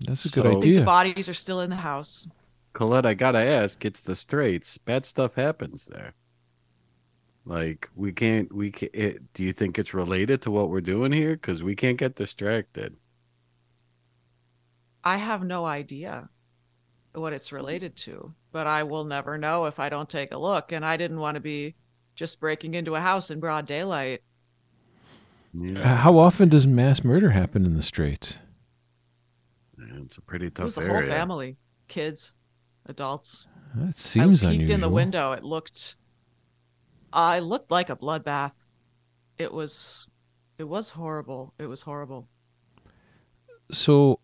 That's a good idea. I think the bodies are still in the house. Colette, I gotta ask, it's the Straits. Bad stuff happens there. Like, we can't, do you think it's related to what we're doing here? Because we can't get distracted. I have no idea what it's related to, but I will never know if I don't take a look. And I didn't want to be just breaking into a house in broad daylight. Yeah. How often does mass murder happen in the Straits? It's a pretty tough area. It was a whole family, kids, adults. That seems unusual. I peeked in the window. It looked like a bloodbath. It was horrible. It was horrible. So,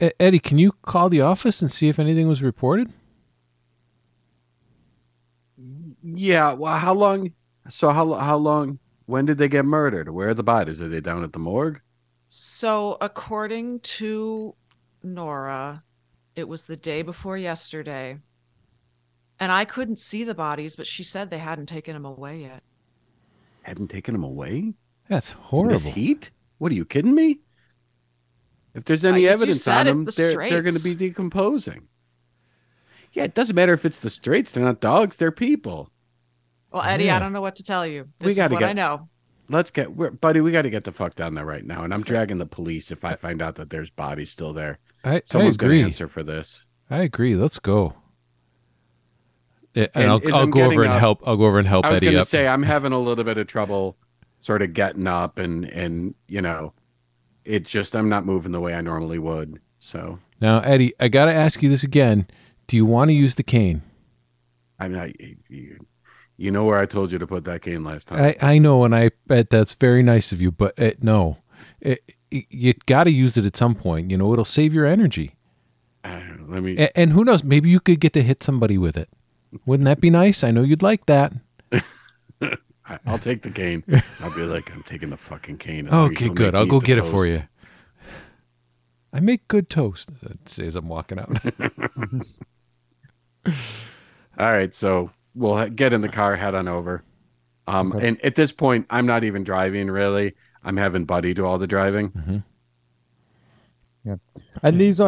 Eddie, can you call the office and see if anything was reported? Yeah. Well, how long? So how long? When did they get murdered? Where are the bodies? Are they down at the morgue? So, according to Nora, it was the day before yesterday. And I couldn't see the bodies, but she said they hadn't taken them away yet. Hadn't taken them away? That's horrible. In this heat? What, are you kidding me? If there's any evidence on them, they're going to be decomposing. Yeah, it doesn't matter if it's the Straits. They're not dogs. They're people. Well, Eddie, yeah. I don't know what to tell you. I know. Buddy, we got to get the fuck down there right now. And I'm dragging the police if I find out that there's bodies still there. Someone's going to answer for this. I agree. Let's go. And I'll go over and help. I'll go over and help Eddie up. I was going to say I'm having a little bit of trouble, sort of getting up, and you know, it's just I'm not moving the way I normally would. So now, Eddie, I got to ask you this again: do you want to use the cane? I'm not. You know where I told you to put that cane last time. I know, and I bet that's very nice of you, but no, you got to use it at some point. You know, it'll save your energy. Let me. And who knows? Maybe you could get to hit somebody with it. Wouldn't that be nice? I know you'd like that. I'll take the cane. I'll be like, I'm taking the fucking cane. Okay, good. I'll go get it for you. I make good toast. It says I'm walking out. All right, so we'll get in the car, head on over. Okay. And at this point, I'm not even driving, really. I'm having Buddy do all the driving. Mm-hmm. Yeah, and these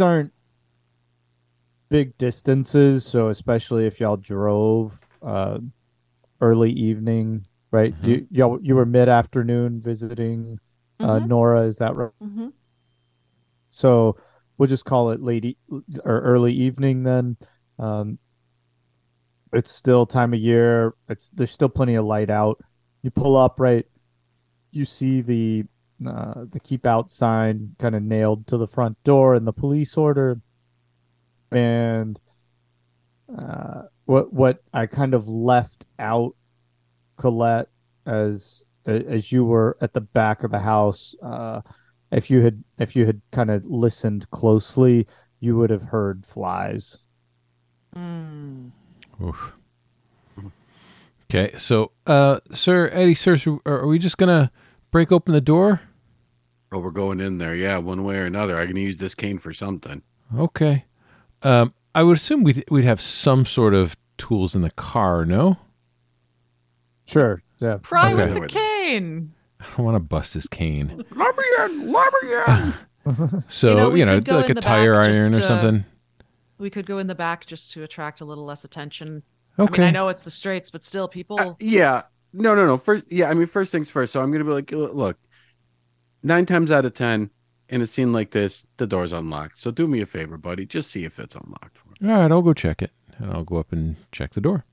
aren't big distances, so especially if y'all drove early evening, right? Mm-hmm. You were mid-afternoon visiting mm-hmm. Nora, is that right? Mm-hmm. So we'll just call it late or early evening then. It's still time of year. There's still plenty of light out. You pull up, right? You see the keep out sign kind of nailed to the front door and the police order. And what I kind of left out, Colette, as you were at the back of the house, if you had kind of listened closely, you would have heard flies. Mm. Oof. Okay, so, Sir Eddie, are we just gonna break open the door? Oh, we're going in there, yeah, one way or another. I'm gonna use this cane for something. Okay. I would assume we'd have some sort of tools in the car, no? Sure. Yeah. Pry with the cane. I don't want to bust his cane. Let me in. So, you know like a tire iron or something. We could go in the back just to attract a little less attention. Okay. I mean, I know it's the Straits, but still, people. Yeah. No. First things first. So I'm going to be like, look, 9 times out of 10. In a scene like this, the door's unlocked. So do me a favor, buddy. Just see if it's unlocked for me. All right, I'll go check it. And I'll go up and check the door.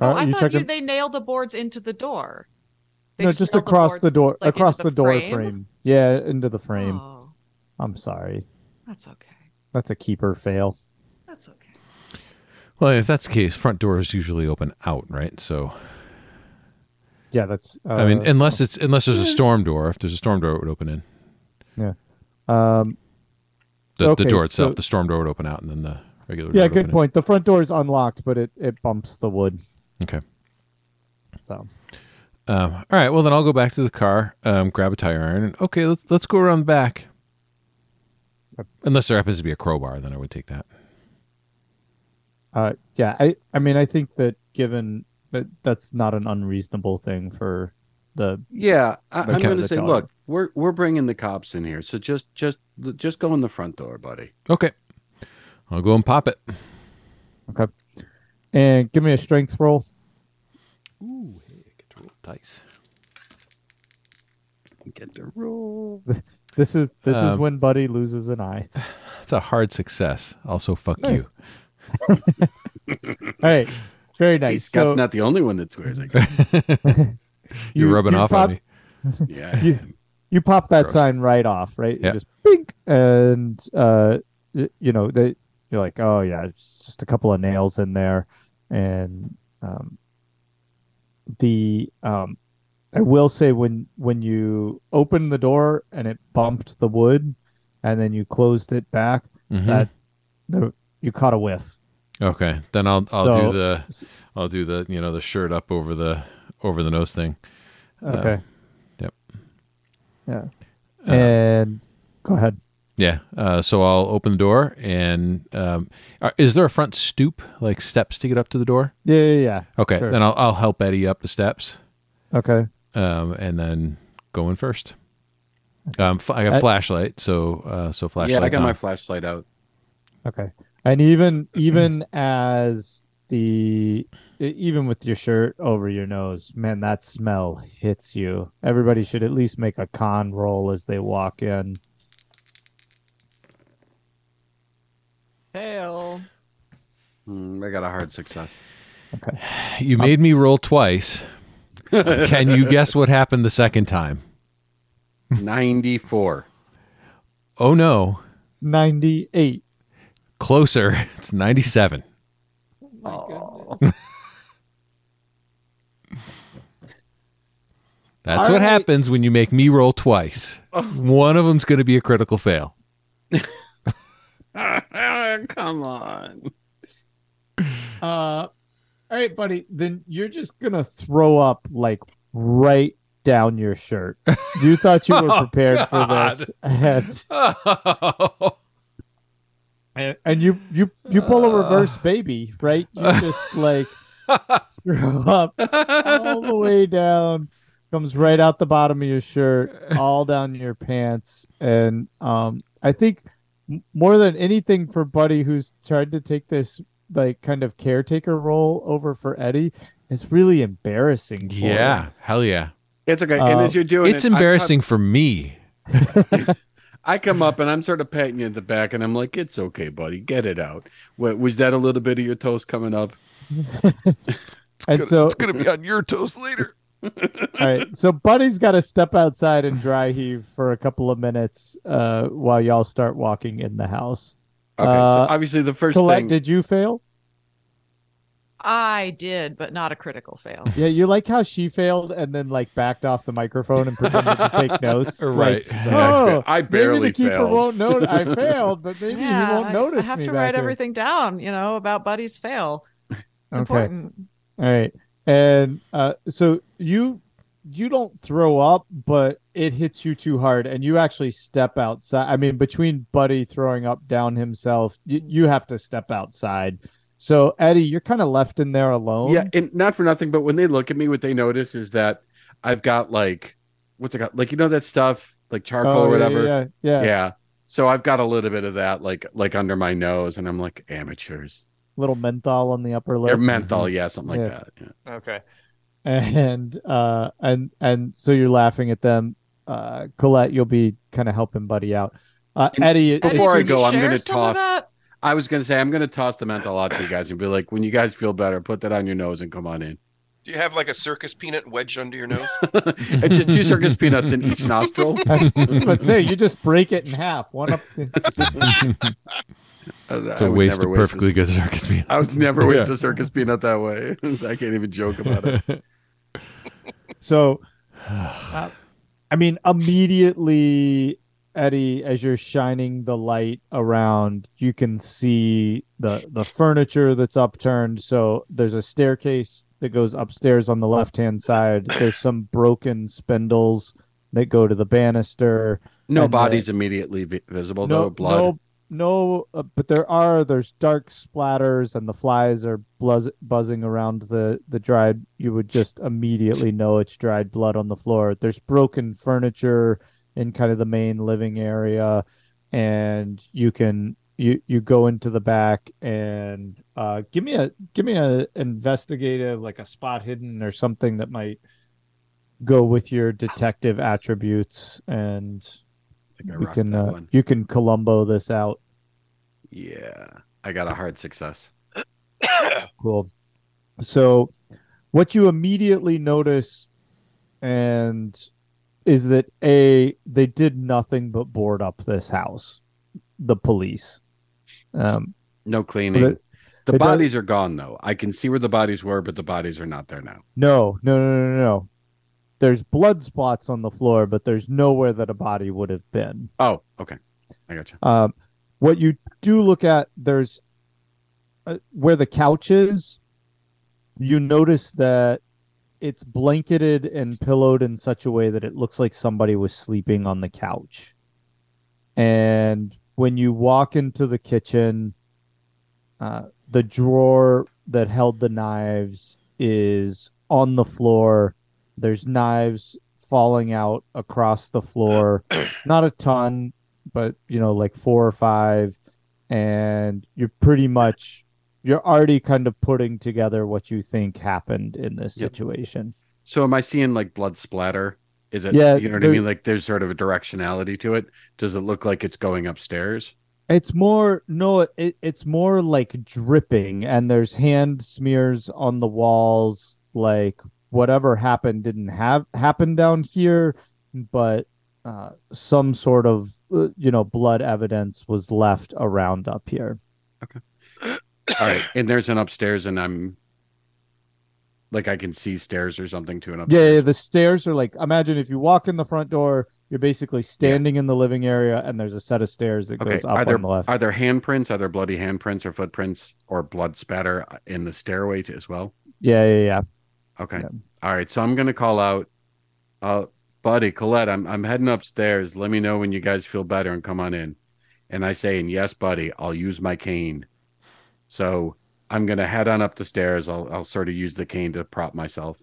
Oh, I thought they nailed the boards into the door. No, just across the door. Across the door frame. Yeah, into the frame. Oh. I'm sorry. That's okay. That's a keeper fail. That's okay. Well, if that's the case, front doors usually open out, right? So... yeah, that's... I mean, unless there's a storm door. If there's a storm door, it would open in. Yeah, the door itself, so, the storm door would open out, and then the regular door. Yeah, good point. The front door is unlocked, but it bumps the wood. Okay. So, all right. Well, then I'll go back to the car, grab a tire iron, and okay, let's go around the back. Unless there happens to be a crowbar, then I would take that. Yeah. I mean, I think that given that that's not an unreasonable thing for. I'm going to say, look, we're bringing the cops in here, so just go in the front door, buddy. Okay, I'll go and pop it. Okay, and give me a strength roll. Ooh, get to roll dice. Get to roll. This is when Buddy loses an eye. It's a hard success. Also, fuck nice. You. All right, very nice. Hey, Scott's not the only one that's weird. You're rubbing off on me. Yeah. You pop that sign right off, right? Yeah. Just bink, and you're like, oh yeah, it's just a couple of nails in there, and I will say when you opened the door and it bumped the wood, and then you closed it back, mm-hmm. You caught a whiff. Okay, then I'll do the the shirt up over the nose thing. Okay. Yep. Yeah. And go ahead. Yeah. So I'll open the door and is there a front stoop, like steps to get up to the door? Yeah. Okay. Sure. Then I'll help Eddie up the steps. Okay. And then go in first. I got a flashlight, so flashlight. Yeah, I got my flashlight out. Okay. And even as even with your shirt over your nose, man, that smell hits you. Everybody should at least make a con roll as they walk in. Fail. I got a hard success. Okay. You made me roll twice. Can you guess what happened the second time? 94. Oh, no. 98. Closer. It's 97. Oh, my goodness. That's what happens when you make me roll twice. One of them's going to be a critical fail. Come on. All right, buddy. Then you're just going to throw up like right down your shirt. You thought you were prepared for this. And you pull a reverse baby, right? You just like throw up all the way down. Comes right out the bottom of your shirt, all down your pants. And I think more than anything for Buddy, who's tried to take this like kind of caretaker role over for Eddie, it's really embarrassing. Yeah, hell yeah. It's okay. And as you're doing it's embarrassing for me. I come up and I'm sort of patting you in the back and I'm like, it's okay, buddy. Get it out. Was that a little bit of your toast coming up? It's going to be on your toast later. All right, so Buddy's got to step outside and dry heave for a couple of minutes while y'all start walking in the house. Okay, so obviously the first Colette, did you fail? I did, but not a critical fail. Yeah, you like how she failed and then like backed off the microphone and pretended to take notes. Right. Like, oh, I barely maybe the keeper failed. Won't know I failed, but maybe he won't notice me. I have to write everything down, you know, about Buddy's fail. It's important. All right. And so you don't throw up, but it hits you too hard and you actually step outside. I mean, between Buddy throwing up down himself, you have to step outside. So, Eddie, you're kind of left in there alone. Yeah, and not for nothing, but when they look at me, what they notice is that I've got, like, what's it got? Like, you know that stuff, like charcoal or whatever? Yeah. So I've got a little bit of that, like under my nose, and I'm like, amateurs. Little menthol on the upper lip. Or menthol, yeah, something like that. Yeah. Okay. And so you're laughing at them. Colette, you'll be kind of helping Buddy out. Eddie, before I go, I'm going to toss... I was going to say, I'm going to toss the menthol out to you guys and be like, when you guys feel better, put that on your nose and come on in. Do you have like a circus peanut wedged under your nose? Just two circus peanuts in each nostril. Let's say you just break it in half. One up. It's a waste of perfectly good circus peanut. I would never waste a circus peanut that way. I can't even joke about it. So, I mean, immediately... Eddie, as you're shining the light around, you can see the furniture that's upturned. So there's a staircase that goes upstairs on the left-hand side. There's some broken spindles that go to the banister. No bodies immediately visible, though. Blood. No, but there's dark splatters, and the flies are buzzing around the dried. You would just immediately know it's dried blood on the floor. There's broken furniture in kind of the main living area, and you can you go into the back and give me a investigative, like a spot hidden or something that might go with your detective attributes, and I think I rocked that one. You can Columbo this out. Yeah, I got a hard success. Cool. So what you immediately notice is that they did nothing but board up this house, the police. No cleaning. The bodies are gone, though. I can see where the bodies were, but the bodies are not there now. No. There's blood spots on the floor, but there's nowhere that a body would have been. Oh, okay. I got you. What you do look at, there's where the couch is. You notice that it's blanketed and pillowed in such a way that it looks like somebody was sleeping on the couch. And when you walk into the kitchen, the drawer that held the knives is on the floor. There's knives falling out across the floor. Not a ton, but, you know, like 4 or 5. And you're pretty much... You're already kind of putting together what you think happened in this situation. So am I seeing like blood splatter? Is it, you know what I mean? Like there's sort of a directionality to it. Does it look like it's going upstairs? It's more, it's more like dripping, and there's hand smears on the walls. Like whatever happened didn't happen down here, but some sort of, blood evidence was left around up here. Okay. All right, and there's an upstairs, and I'm like, I can see stairs or something to an upstairs. Yeah, the stairs are like, imagine if you walk in the front door, you're basically standing in the living area, and there's a set of stairs that goes up on the left. Are there handprints? Are there bloody handprints or footprints or blood spatter in the stairway as well? Yeah. Okay. Yeah. All right, so I'm going to call out, Buddy, Colette, I'm heading upstairs. Let me know when you guys feel better and come on in. And I say, and yes, Buddy, I'll use my cane. So I'm going to head on up the stairs. I'll sort of use the cane to prop myself.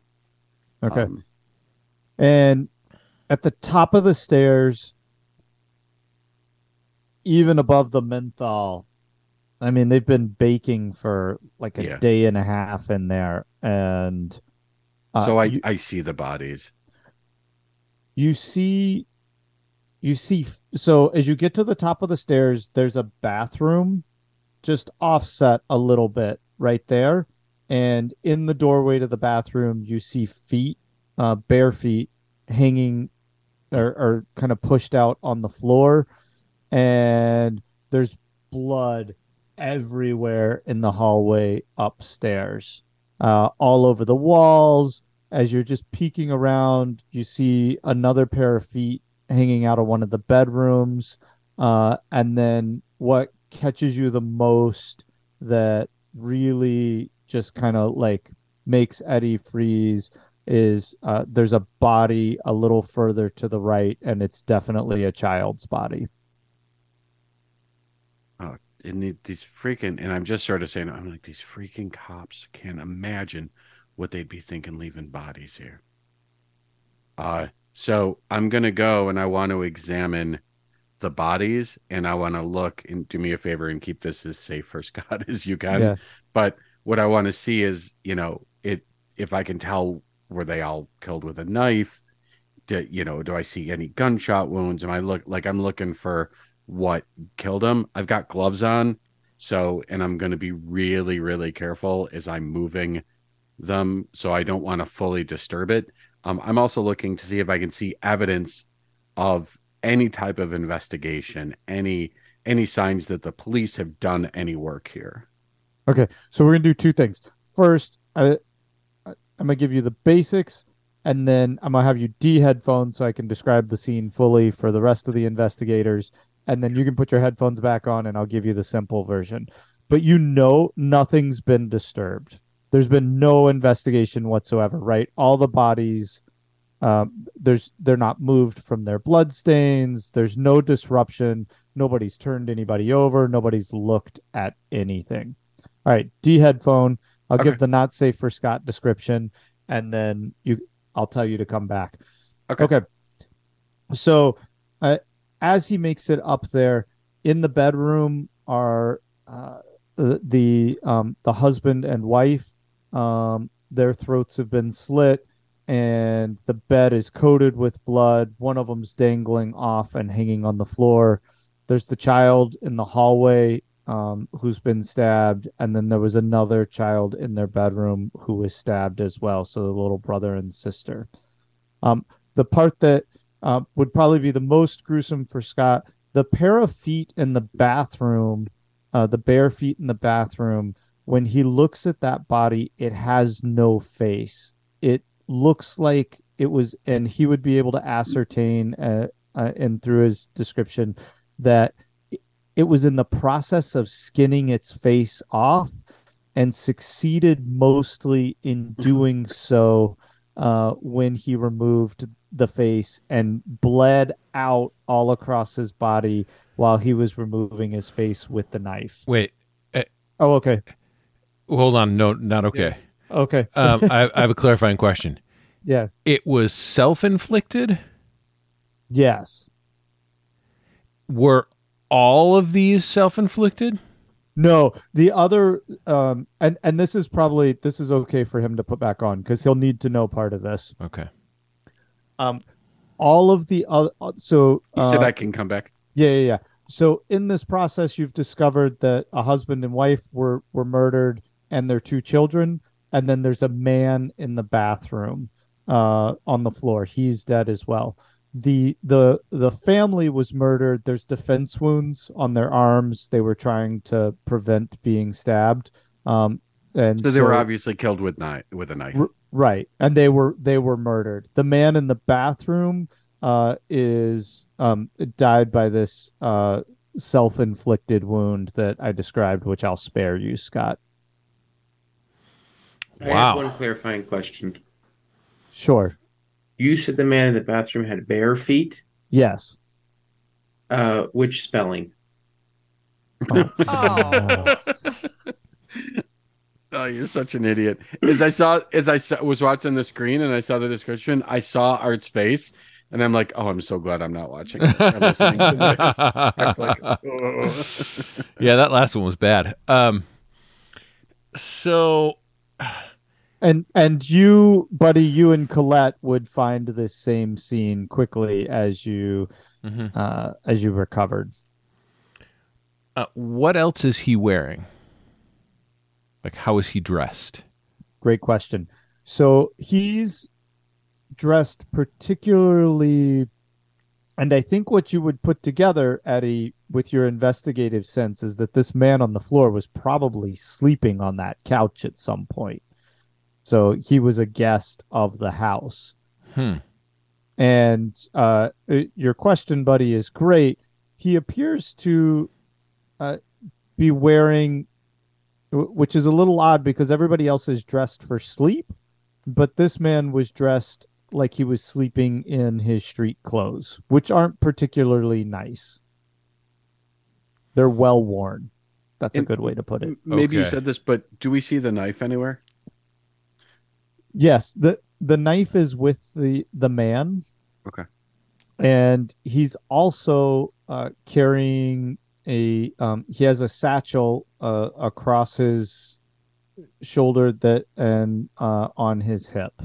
Okay. And at the top of the stairs, even above the menthol, I mean, they've been baking for like a day and a half in there. And so I see the bodies. You see. So as you get to the top of the stairs, there's a bathroom just offset a little bit right there. And in the doorway to the bathroom, you see feet, bare feet, hanging or kind of pushed out on the floor. And there's blood everywhere in the hallway upstairs. all over the walls. As you're just peeking around, you see another pair of feet hanging out of one of the bedrooms. And then what catches you the most that really just kind of like makes Eddie freeze is there's a body a little further to the right, and it's definitely a child's body. Oh, and these freaking, and I'm just sort of saying, I'm like, these freaking cops can't imagine what they'd be thinking leaving bodies here. So I'm going to go and I want to examine the bodies, and I want to look, and do me a favor and keep this as safe for Scott as you can. Yeah. But what I want to see is, you know, if I can tell, were they all killed with a knife? Do I see any gunshot wounds? Am I I'm looking for what killed them? I've got gloves on. So, and I'm going to be really, really careful as I'm moving them. So I don't want to fully disturb it. I'm also looking to see if I can see evidence of any type of investigation, any signs that the police have done any work here. Okay. So we're going to do two things. First, I'm going to give you the basics, and then I'm going to have you de-headphones so I can describe the scene fully for the rest of the investigators. And then you can put your headphones back on, and I'll give you the simple version. But you know nothing's been disturbed. There's been no investigation whatsoever, right? All the bodies, they're not moved from their bloodstains. There's no disruption. Nobody's turned anybody over. Nobody's looked at anything. All right, de-headphone. I'll give the not safe for Scott description, and then I'll tell you to come back. Okay. So as he makes it up there, in the bedroom are the husband and wife. Their throats have been slit, and the bed is coated with blood. One of them's dangling off and hanging on the floor. There's the child in the hallway, who's been stabbed, and then there was another child in their bedroom who was stabbed as well, so the little brother and sister. The part that would probably be the most gruesome for Scott, the pair of feet in the bathroom, the bare feet in the bathroom, when he looks at that body, it has no face. It looks like it was, and he would be able to ascertain and through his description that it was in the process of skinning its face off, and succeeded mostly in doing so when he removed the face and bled out all across his body while he was removing his face with the knife. Wait. Okay. Hold on. No, not okay. Yeah. Okay. I have a clarifying question. Yeah. It was self-inflicted? Yes. Were all of these self-inflicted? No, the other, and this is okay for him to put back on because he'll need to know part of this. Okay. All of the other, so you said I can come back. Yeah. So in this process, you've discovered that a husband and wife were murdered, and their two children, and then there's a man in the bathroom, on the floor. He's dead as well. The family was murdered. There's defense wounds on their arms. They were trying to prevent being stabbed. And so they were obviously killed with a knife. Right. And they were murdered. The man in the bathroom is died by this self-inflicted wound that I described, which I'll spare you, Scott. Wow. I have one clarifying question. Sure. You said the man in the bathroom had bare feet? Yes. Which spelling? Oh. Oh, you're such an idiot. As I was watching the screen and I saw the description, I saw Art's face, and I'm like, oh, I'm so glad I'm not watching or listening to this. I was like, oh. Yeah, that last one was bad. So... And you, Buddy, you and Colette would find this same scene quickly as you as you recovered. What else is he wearing? Like, how is he dressed? Great question. So he's dressed particularly, and I think what you would put together, Eddie, with your investigative sense, is that this man on the floor was probably sleeping on that couch at some point. So he was a guest of the house. Hmm. And your question, Buddy, is great. He appears to be wearing, which is a little odd because everybody else is dressed for sleep, but this man was dressed like he was sleeping in his street clothes, which aren't particularly nice. They're well worn. That's a good way to put it. Maybe you said this, but do we see the knife anywhere? Yes, the knife is with the man. Okay. And he's also carrying a... he has a satchel across his shoulder and on his hip.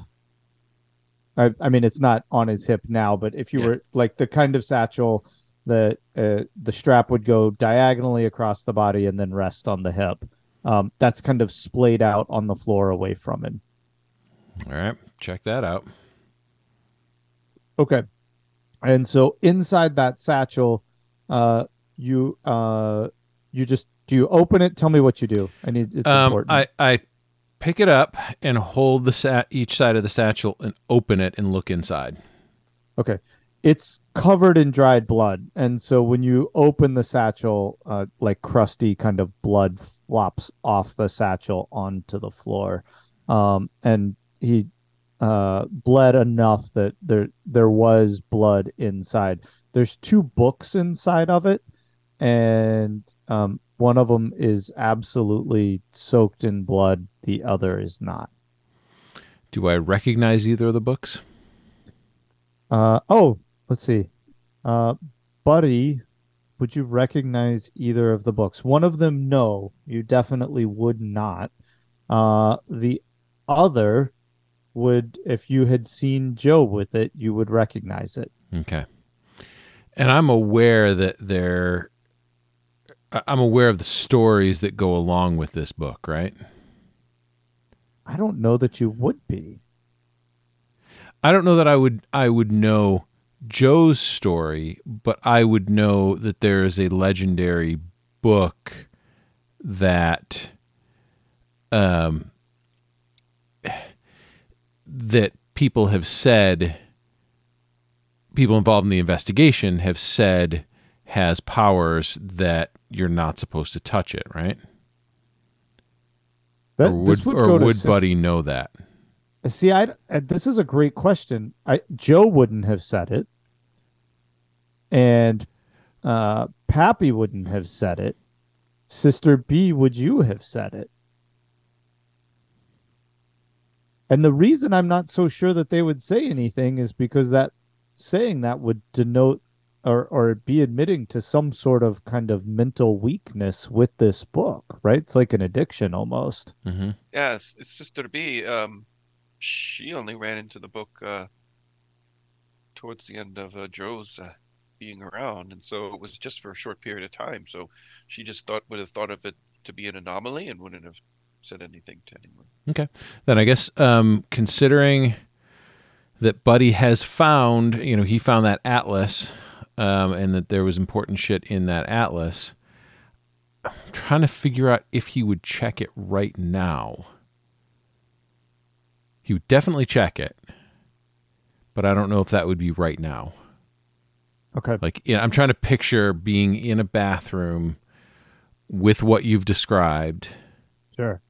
I mean, it's not on his hip now, but if you were... Like the kind of satchel that the strap would go diagonally across the body and then rest on the hip. That's kind of splayed out on the floor away from him. All right, check that out. Okay. And so inside that satchel, do you open it? Tell me what you do. It's important. I pick it up and hold each side of the satchel and open it and look inside. Okay. It's covered in dried blood. And so when you open the satchel, like crusty kind of blood flops off the satchel onto the floor. And he bled enough that there was blood inside. There's two books inside of it, and one of them is absolutely soaked in blood. The other is not. Do I recognize either of the books? Let's see. Buddy, would you recognize either of the books? One of them, no. You definitely would not. The other would, if you had seen Joe with it, you would recognize it. Okay. And I'm aware that I'm aware of the stories that go along with this book, right? I don't know that you would be. I don't know that I would know Joe's story, but I would know that there is a legendary book that that people have said, people involved in the investigation have said has powers that you're not supposed to touch it, right? Would Buddy know that? See, this is a great question. Joe wouldn't have said it, and Pappy wouldn't have said it. Sister B, would you have said it? And the reason I'm not so sure that they would say anything is because that saying that would denote or be admitting to some sort of kind of mental weakness with this book, right? It's like an addiction almost. Mm-hmm. Yeah, it's Sister B. She only ran into the book towards the end of Joe's being around, and so it was just for a short period of time. So she just would have thought of it to be an anomaly and wouldn't have said anything to anyone. Okay. Then I guess considering that Buddy has found, he found that atlas and that there was important shit in that atlas, I'm trying to figure out if he would check it right now. He would definitely check it, but I don't know if that would be right now. Okay. I'm trying to picture being in a bathroom with what you've described. Sure.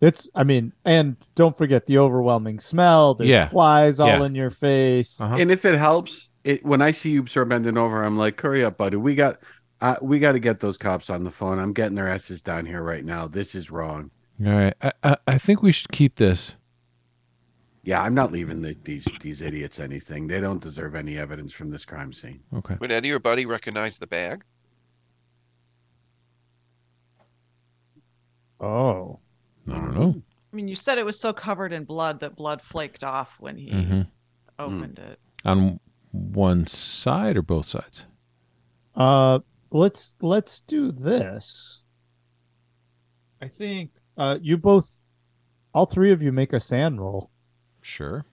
And don't forget the overwhelming smell. There's flies all in your face. Uh-huh. And if it helps, when I see you start bending over, I'm like, hurry up, buddy. We got to get those cops on the phone. I'm getting their asses down here right now. This is wrong. All right. I think we should keep this. Yeah, I'm not leaving these idiots anything. They don't deserve any evidence from this crime scene. Okay. Would Eddie or Buddy recognize the bag? Oh. I don't know. I mean, you said it was so covered in blood that blood flaked off when he opened it. On one side or both sides? Let's do this. I think you both, all three of you, make a sand roll. Sure.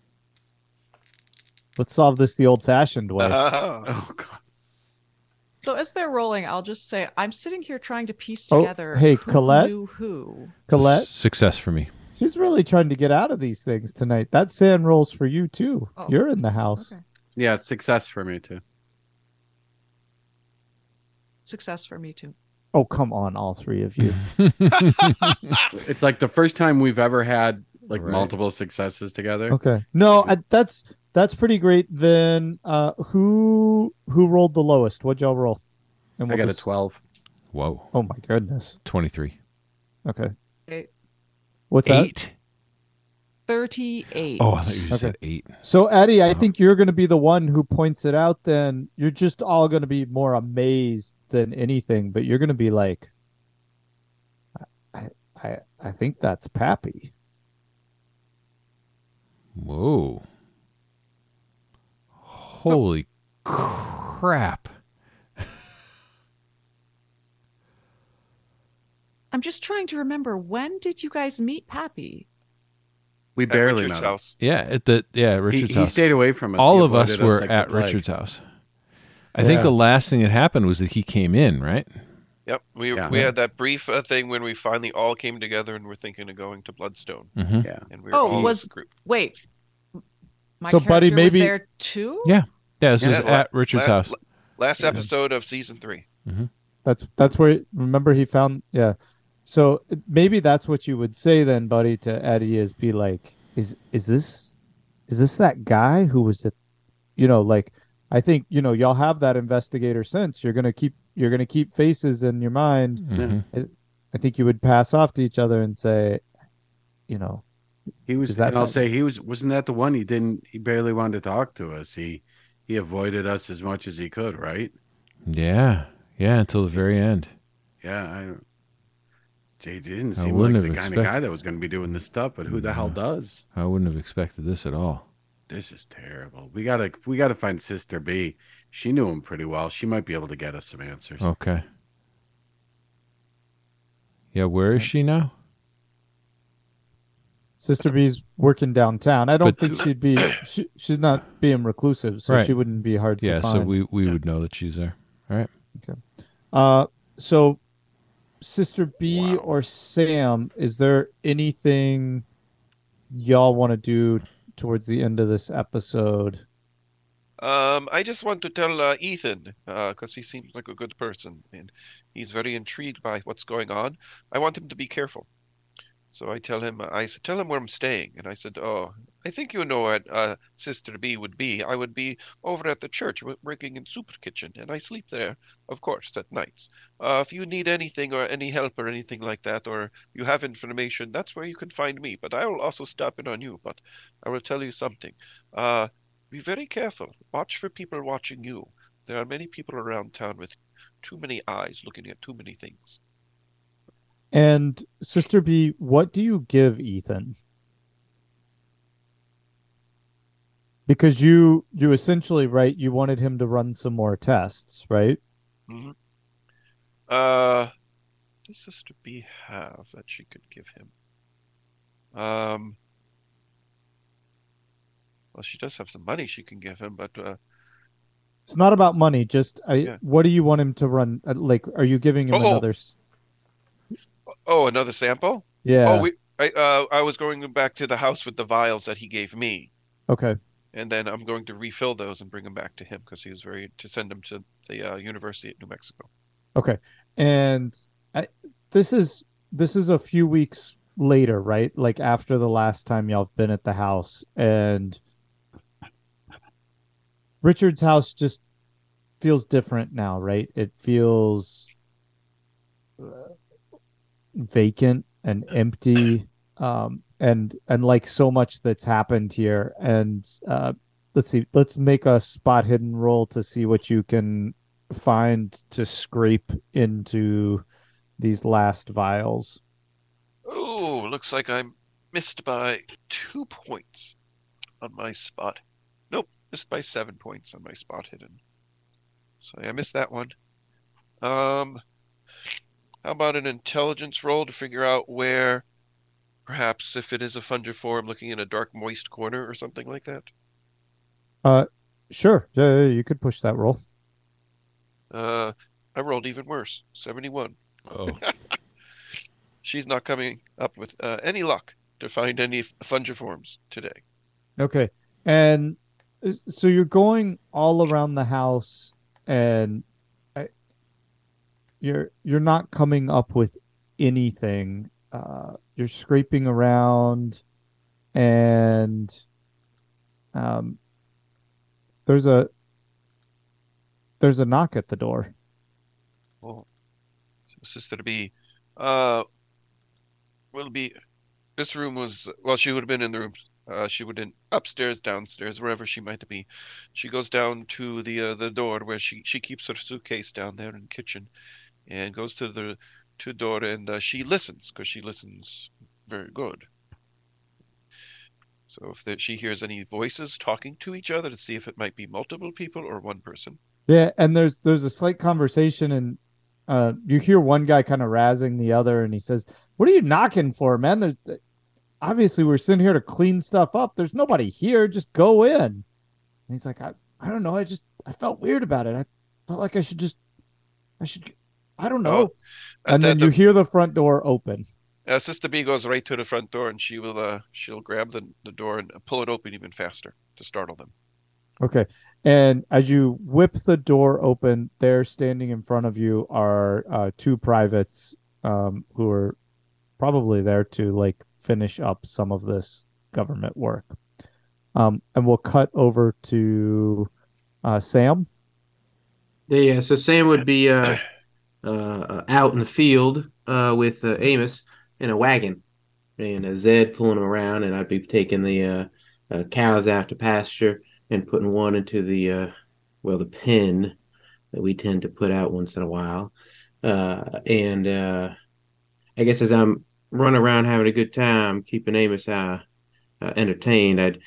Let's solve this the old-fashioned way. Oh God. So as they're rolling, I'll just say, I'm sitting here trying to piece together Colette. Success for me. She's really trying to get out of these things tonight. That sand rolls for you, too. Oh. You're in the house. Okay. Yeah, success for me, too. Success for me, too. Oh, come on, all three of you. It's like the first time we've ever had like multiple successes together. Okay. No, that's pretty great. Then who rolled the lowest? What'd y'all roll? And I got a 12. Whoa. Oh, my goodness. 23. Okay. 8. What's 8? That? 38. Oh, I thought you just said 8. So, Eddie, I think you're going to be the one who points it out then. You're just all going to be more amazed than anything, but you're going to be like, I think that's Pappy. Whoa. Holy crap. I'm just trying to remember, when did you guys meet Pappy? We barely met. At Richard's house. Yeah, at Richard's house. He stayed away from us. All of us were at Richard's house. I think the last thing that happened was that he came in, right? Yep. We had that brief thing when we finally all came together and were thinking of going to Bloodstone. Mm-hmm. Yeah. And we were wait. My character Buddy, maybe, was there too? Yeah. Yeah, this was at Richard's house. Last episode of season 3. Mm-hmm. That's where, remember he found, yeah. So maybe that's what you would say then, Buddy, to Eddie is be like, is this that guy who was at, you know, like, I think, you know, y'all have that investigator sense. You're gonna keep faces in your mind. Mm-hmm. I think you would pass off to each other and say, you know, he was. And I'll say wasn't that the one he barely wanted to talk to us. He avoided us as much as he could, right? Yeah, yeah, until the very end. Yeah, It didn't seem like the kind of guy that was going to be doing this stuff, but who the hell does? I wouldn't have expected this at all. This is terrible. We gotta find Sister B. She knew him pretty well. She might be able to get us some answers. Okay. Yeah, where is she now? Sister B's working downtown. I don't think she'd be. She's not being reclusive, so she wouldn't be hard to find. Yeah, so we would know that she's there. All right. Okay. So. Sister B or Sam, is there anything y'all want to do towards the end of this episode? I just want to tell Ethan, because he seems like a good person, and he's very intrigued by what's going on. I want him to be careful. So I tell him where I'm staying, and I said, oh, I think you know what Sister B would be. I would be over at the church working in Super Kitchen, and I sleep there, of course, at nights. If you need anything or any help or anything like that, or you have information, that's where you can find me. But I will also stop in on you, but I will tell you something. Be very careful. Watch for people watching you. There are many people around town with too many eyes looking at too many things. And Sister B, what do you give Ethan? Because you essentially, right, you wanted him to run some more tests, right? Mm-hmm. What does Sister B have that she could give him? Well, she does have some money she can give him, but... it's not about money, just what do you want him to run? Like, are you giving him another... Oh, another sample? Yeah. Oh, I was going back to the house with the vials that he gave me. Okay. And then I'm going to refill those and bring them back to him because he was to send them to the University of New Mexico. Okay. And this is a few weeks later, right? Like after the last time y'all have been at the house, and Richard's house just feels different now, right? It feels... vacant and empty, and like so much that's happened here. And let's make a spot hidden roll to see what you can find to scrape into these last vials. Oh, looks like I missed by 2 points on my spot. Nope, missed by 7 points on my spot hidden. So I missed that one. How about an intelligence roll to figure out where, perhaps if it is a fungiform, looking in a dark, moist corner or something like that? Sure. Yeah, you could push that roll. I rolled even worse, 71. Oh. She's not coming up with any luck. to find any fungiforms today. Okay. And so you're going all around the house, and you're not coming up with anything. You're scraping around, and there's a knock at the door. Oh, so Sister B, will be. This room was, well, she would have been in the room. She would in upstairs, downstairs, wherever she might be. She goes down to the door where she keeps her suitcase down there in the kitchen, and goes to the door, and she listens, because she listens very good. So if she hears any voices talking to each other, to see if it might be multiple people or one person. Yeah, and there's a slight conversation, and you hear one guy kind of razzing the other, and he says, "What are you knocking for, man? There's obviously we're sitting here to clean stuff up. There's nobody here. Just go in." And he's like, "I don't know. I felt weird about it. I felt like I don't know." And then you hear the front door open. Sister B goes right to the front door, and she will she'll grab the door and pull it open even faster to startle them. Okay. And as you whip the door open, there standing in front of you are two privates who are probably there to like finish up some of this government work. And we'll cut over to Sam. Yeah, so Sam would be out in the field with Amos in a wagon, and Zed pulling him around, and I'd be taking the cows out to pasture and putting one into the the pen that we tend to put out once in a while. And I guess as I'm running around having a good time, keeping Amos entertained, I'd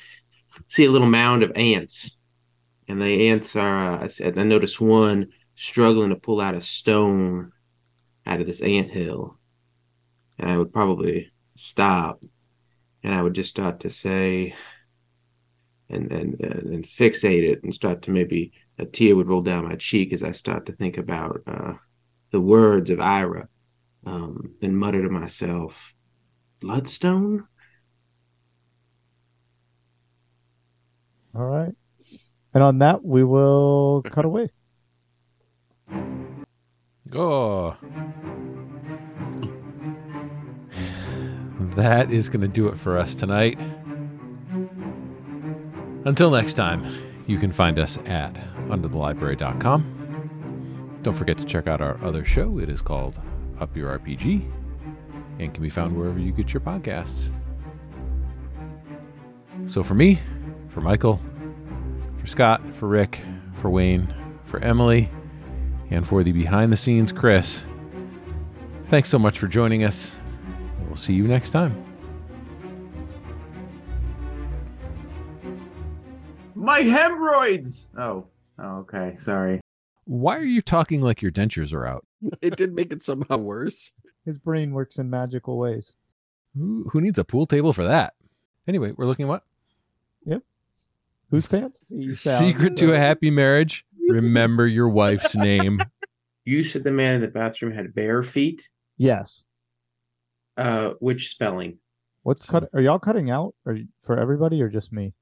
see a little mound of ants. And the ants are, I noticed one struggling to pull out a stone out of this anthill. And I would probably stop, and I would just start to say, and fixate it, and start to, maybe a tear would roll down my cheek as I start to think about the words of Ira, and mutter to myself, "Bloodstone?" All right. And on that, we will cut away. Go. That is going to do it for us tonight. Until next time, you can find us at underthelibrary.com. Don't forget to check out our other show. It is called Up Your RPG and can be found wherever you get your podcasts. So for me, for Michael, for Scott, for Rick, for Wayne, for Emily, and for the behind-the-scenes Chris, thanks so much for joining us. We'll see you next time. My hemorrhoids! Oh, okay, sorry. Why are you talking like your dentures are out? It did make it somehow worse. His brain works in magical ways. Who needs a pool table for that? Anyway, we're looking at what? Yep. Whose pants? Secret to a happy marriage. Remember your wife's name. You said the man in the bathroom had bare feet? Yes. Which spelling? Are y'all cutting out for everybody or just me?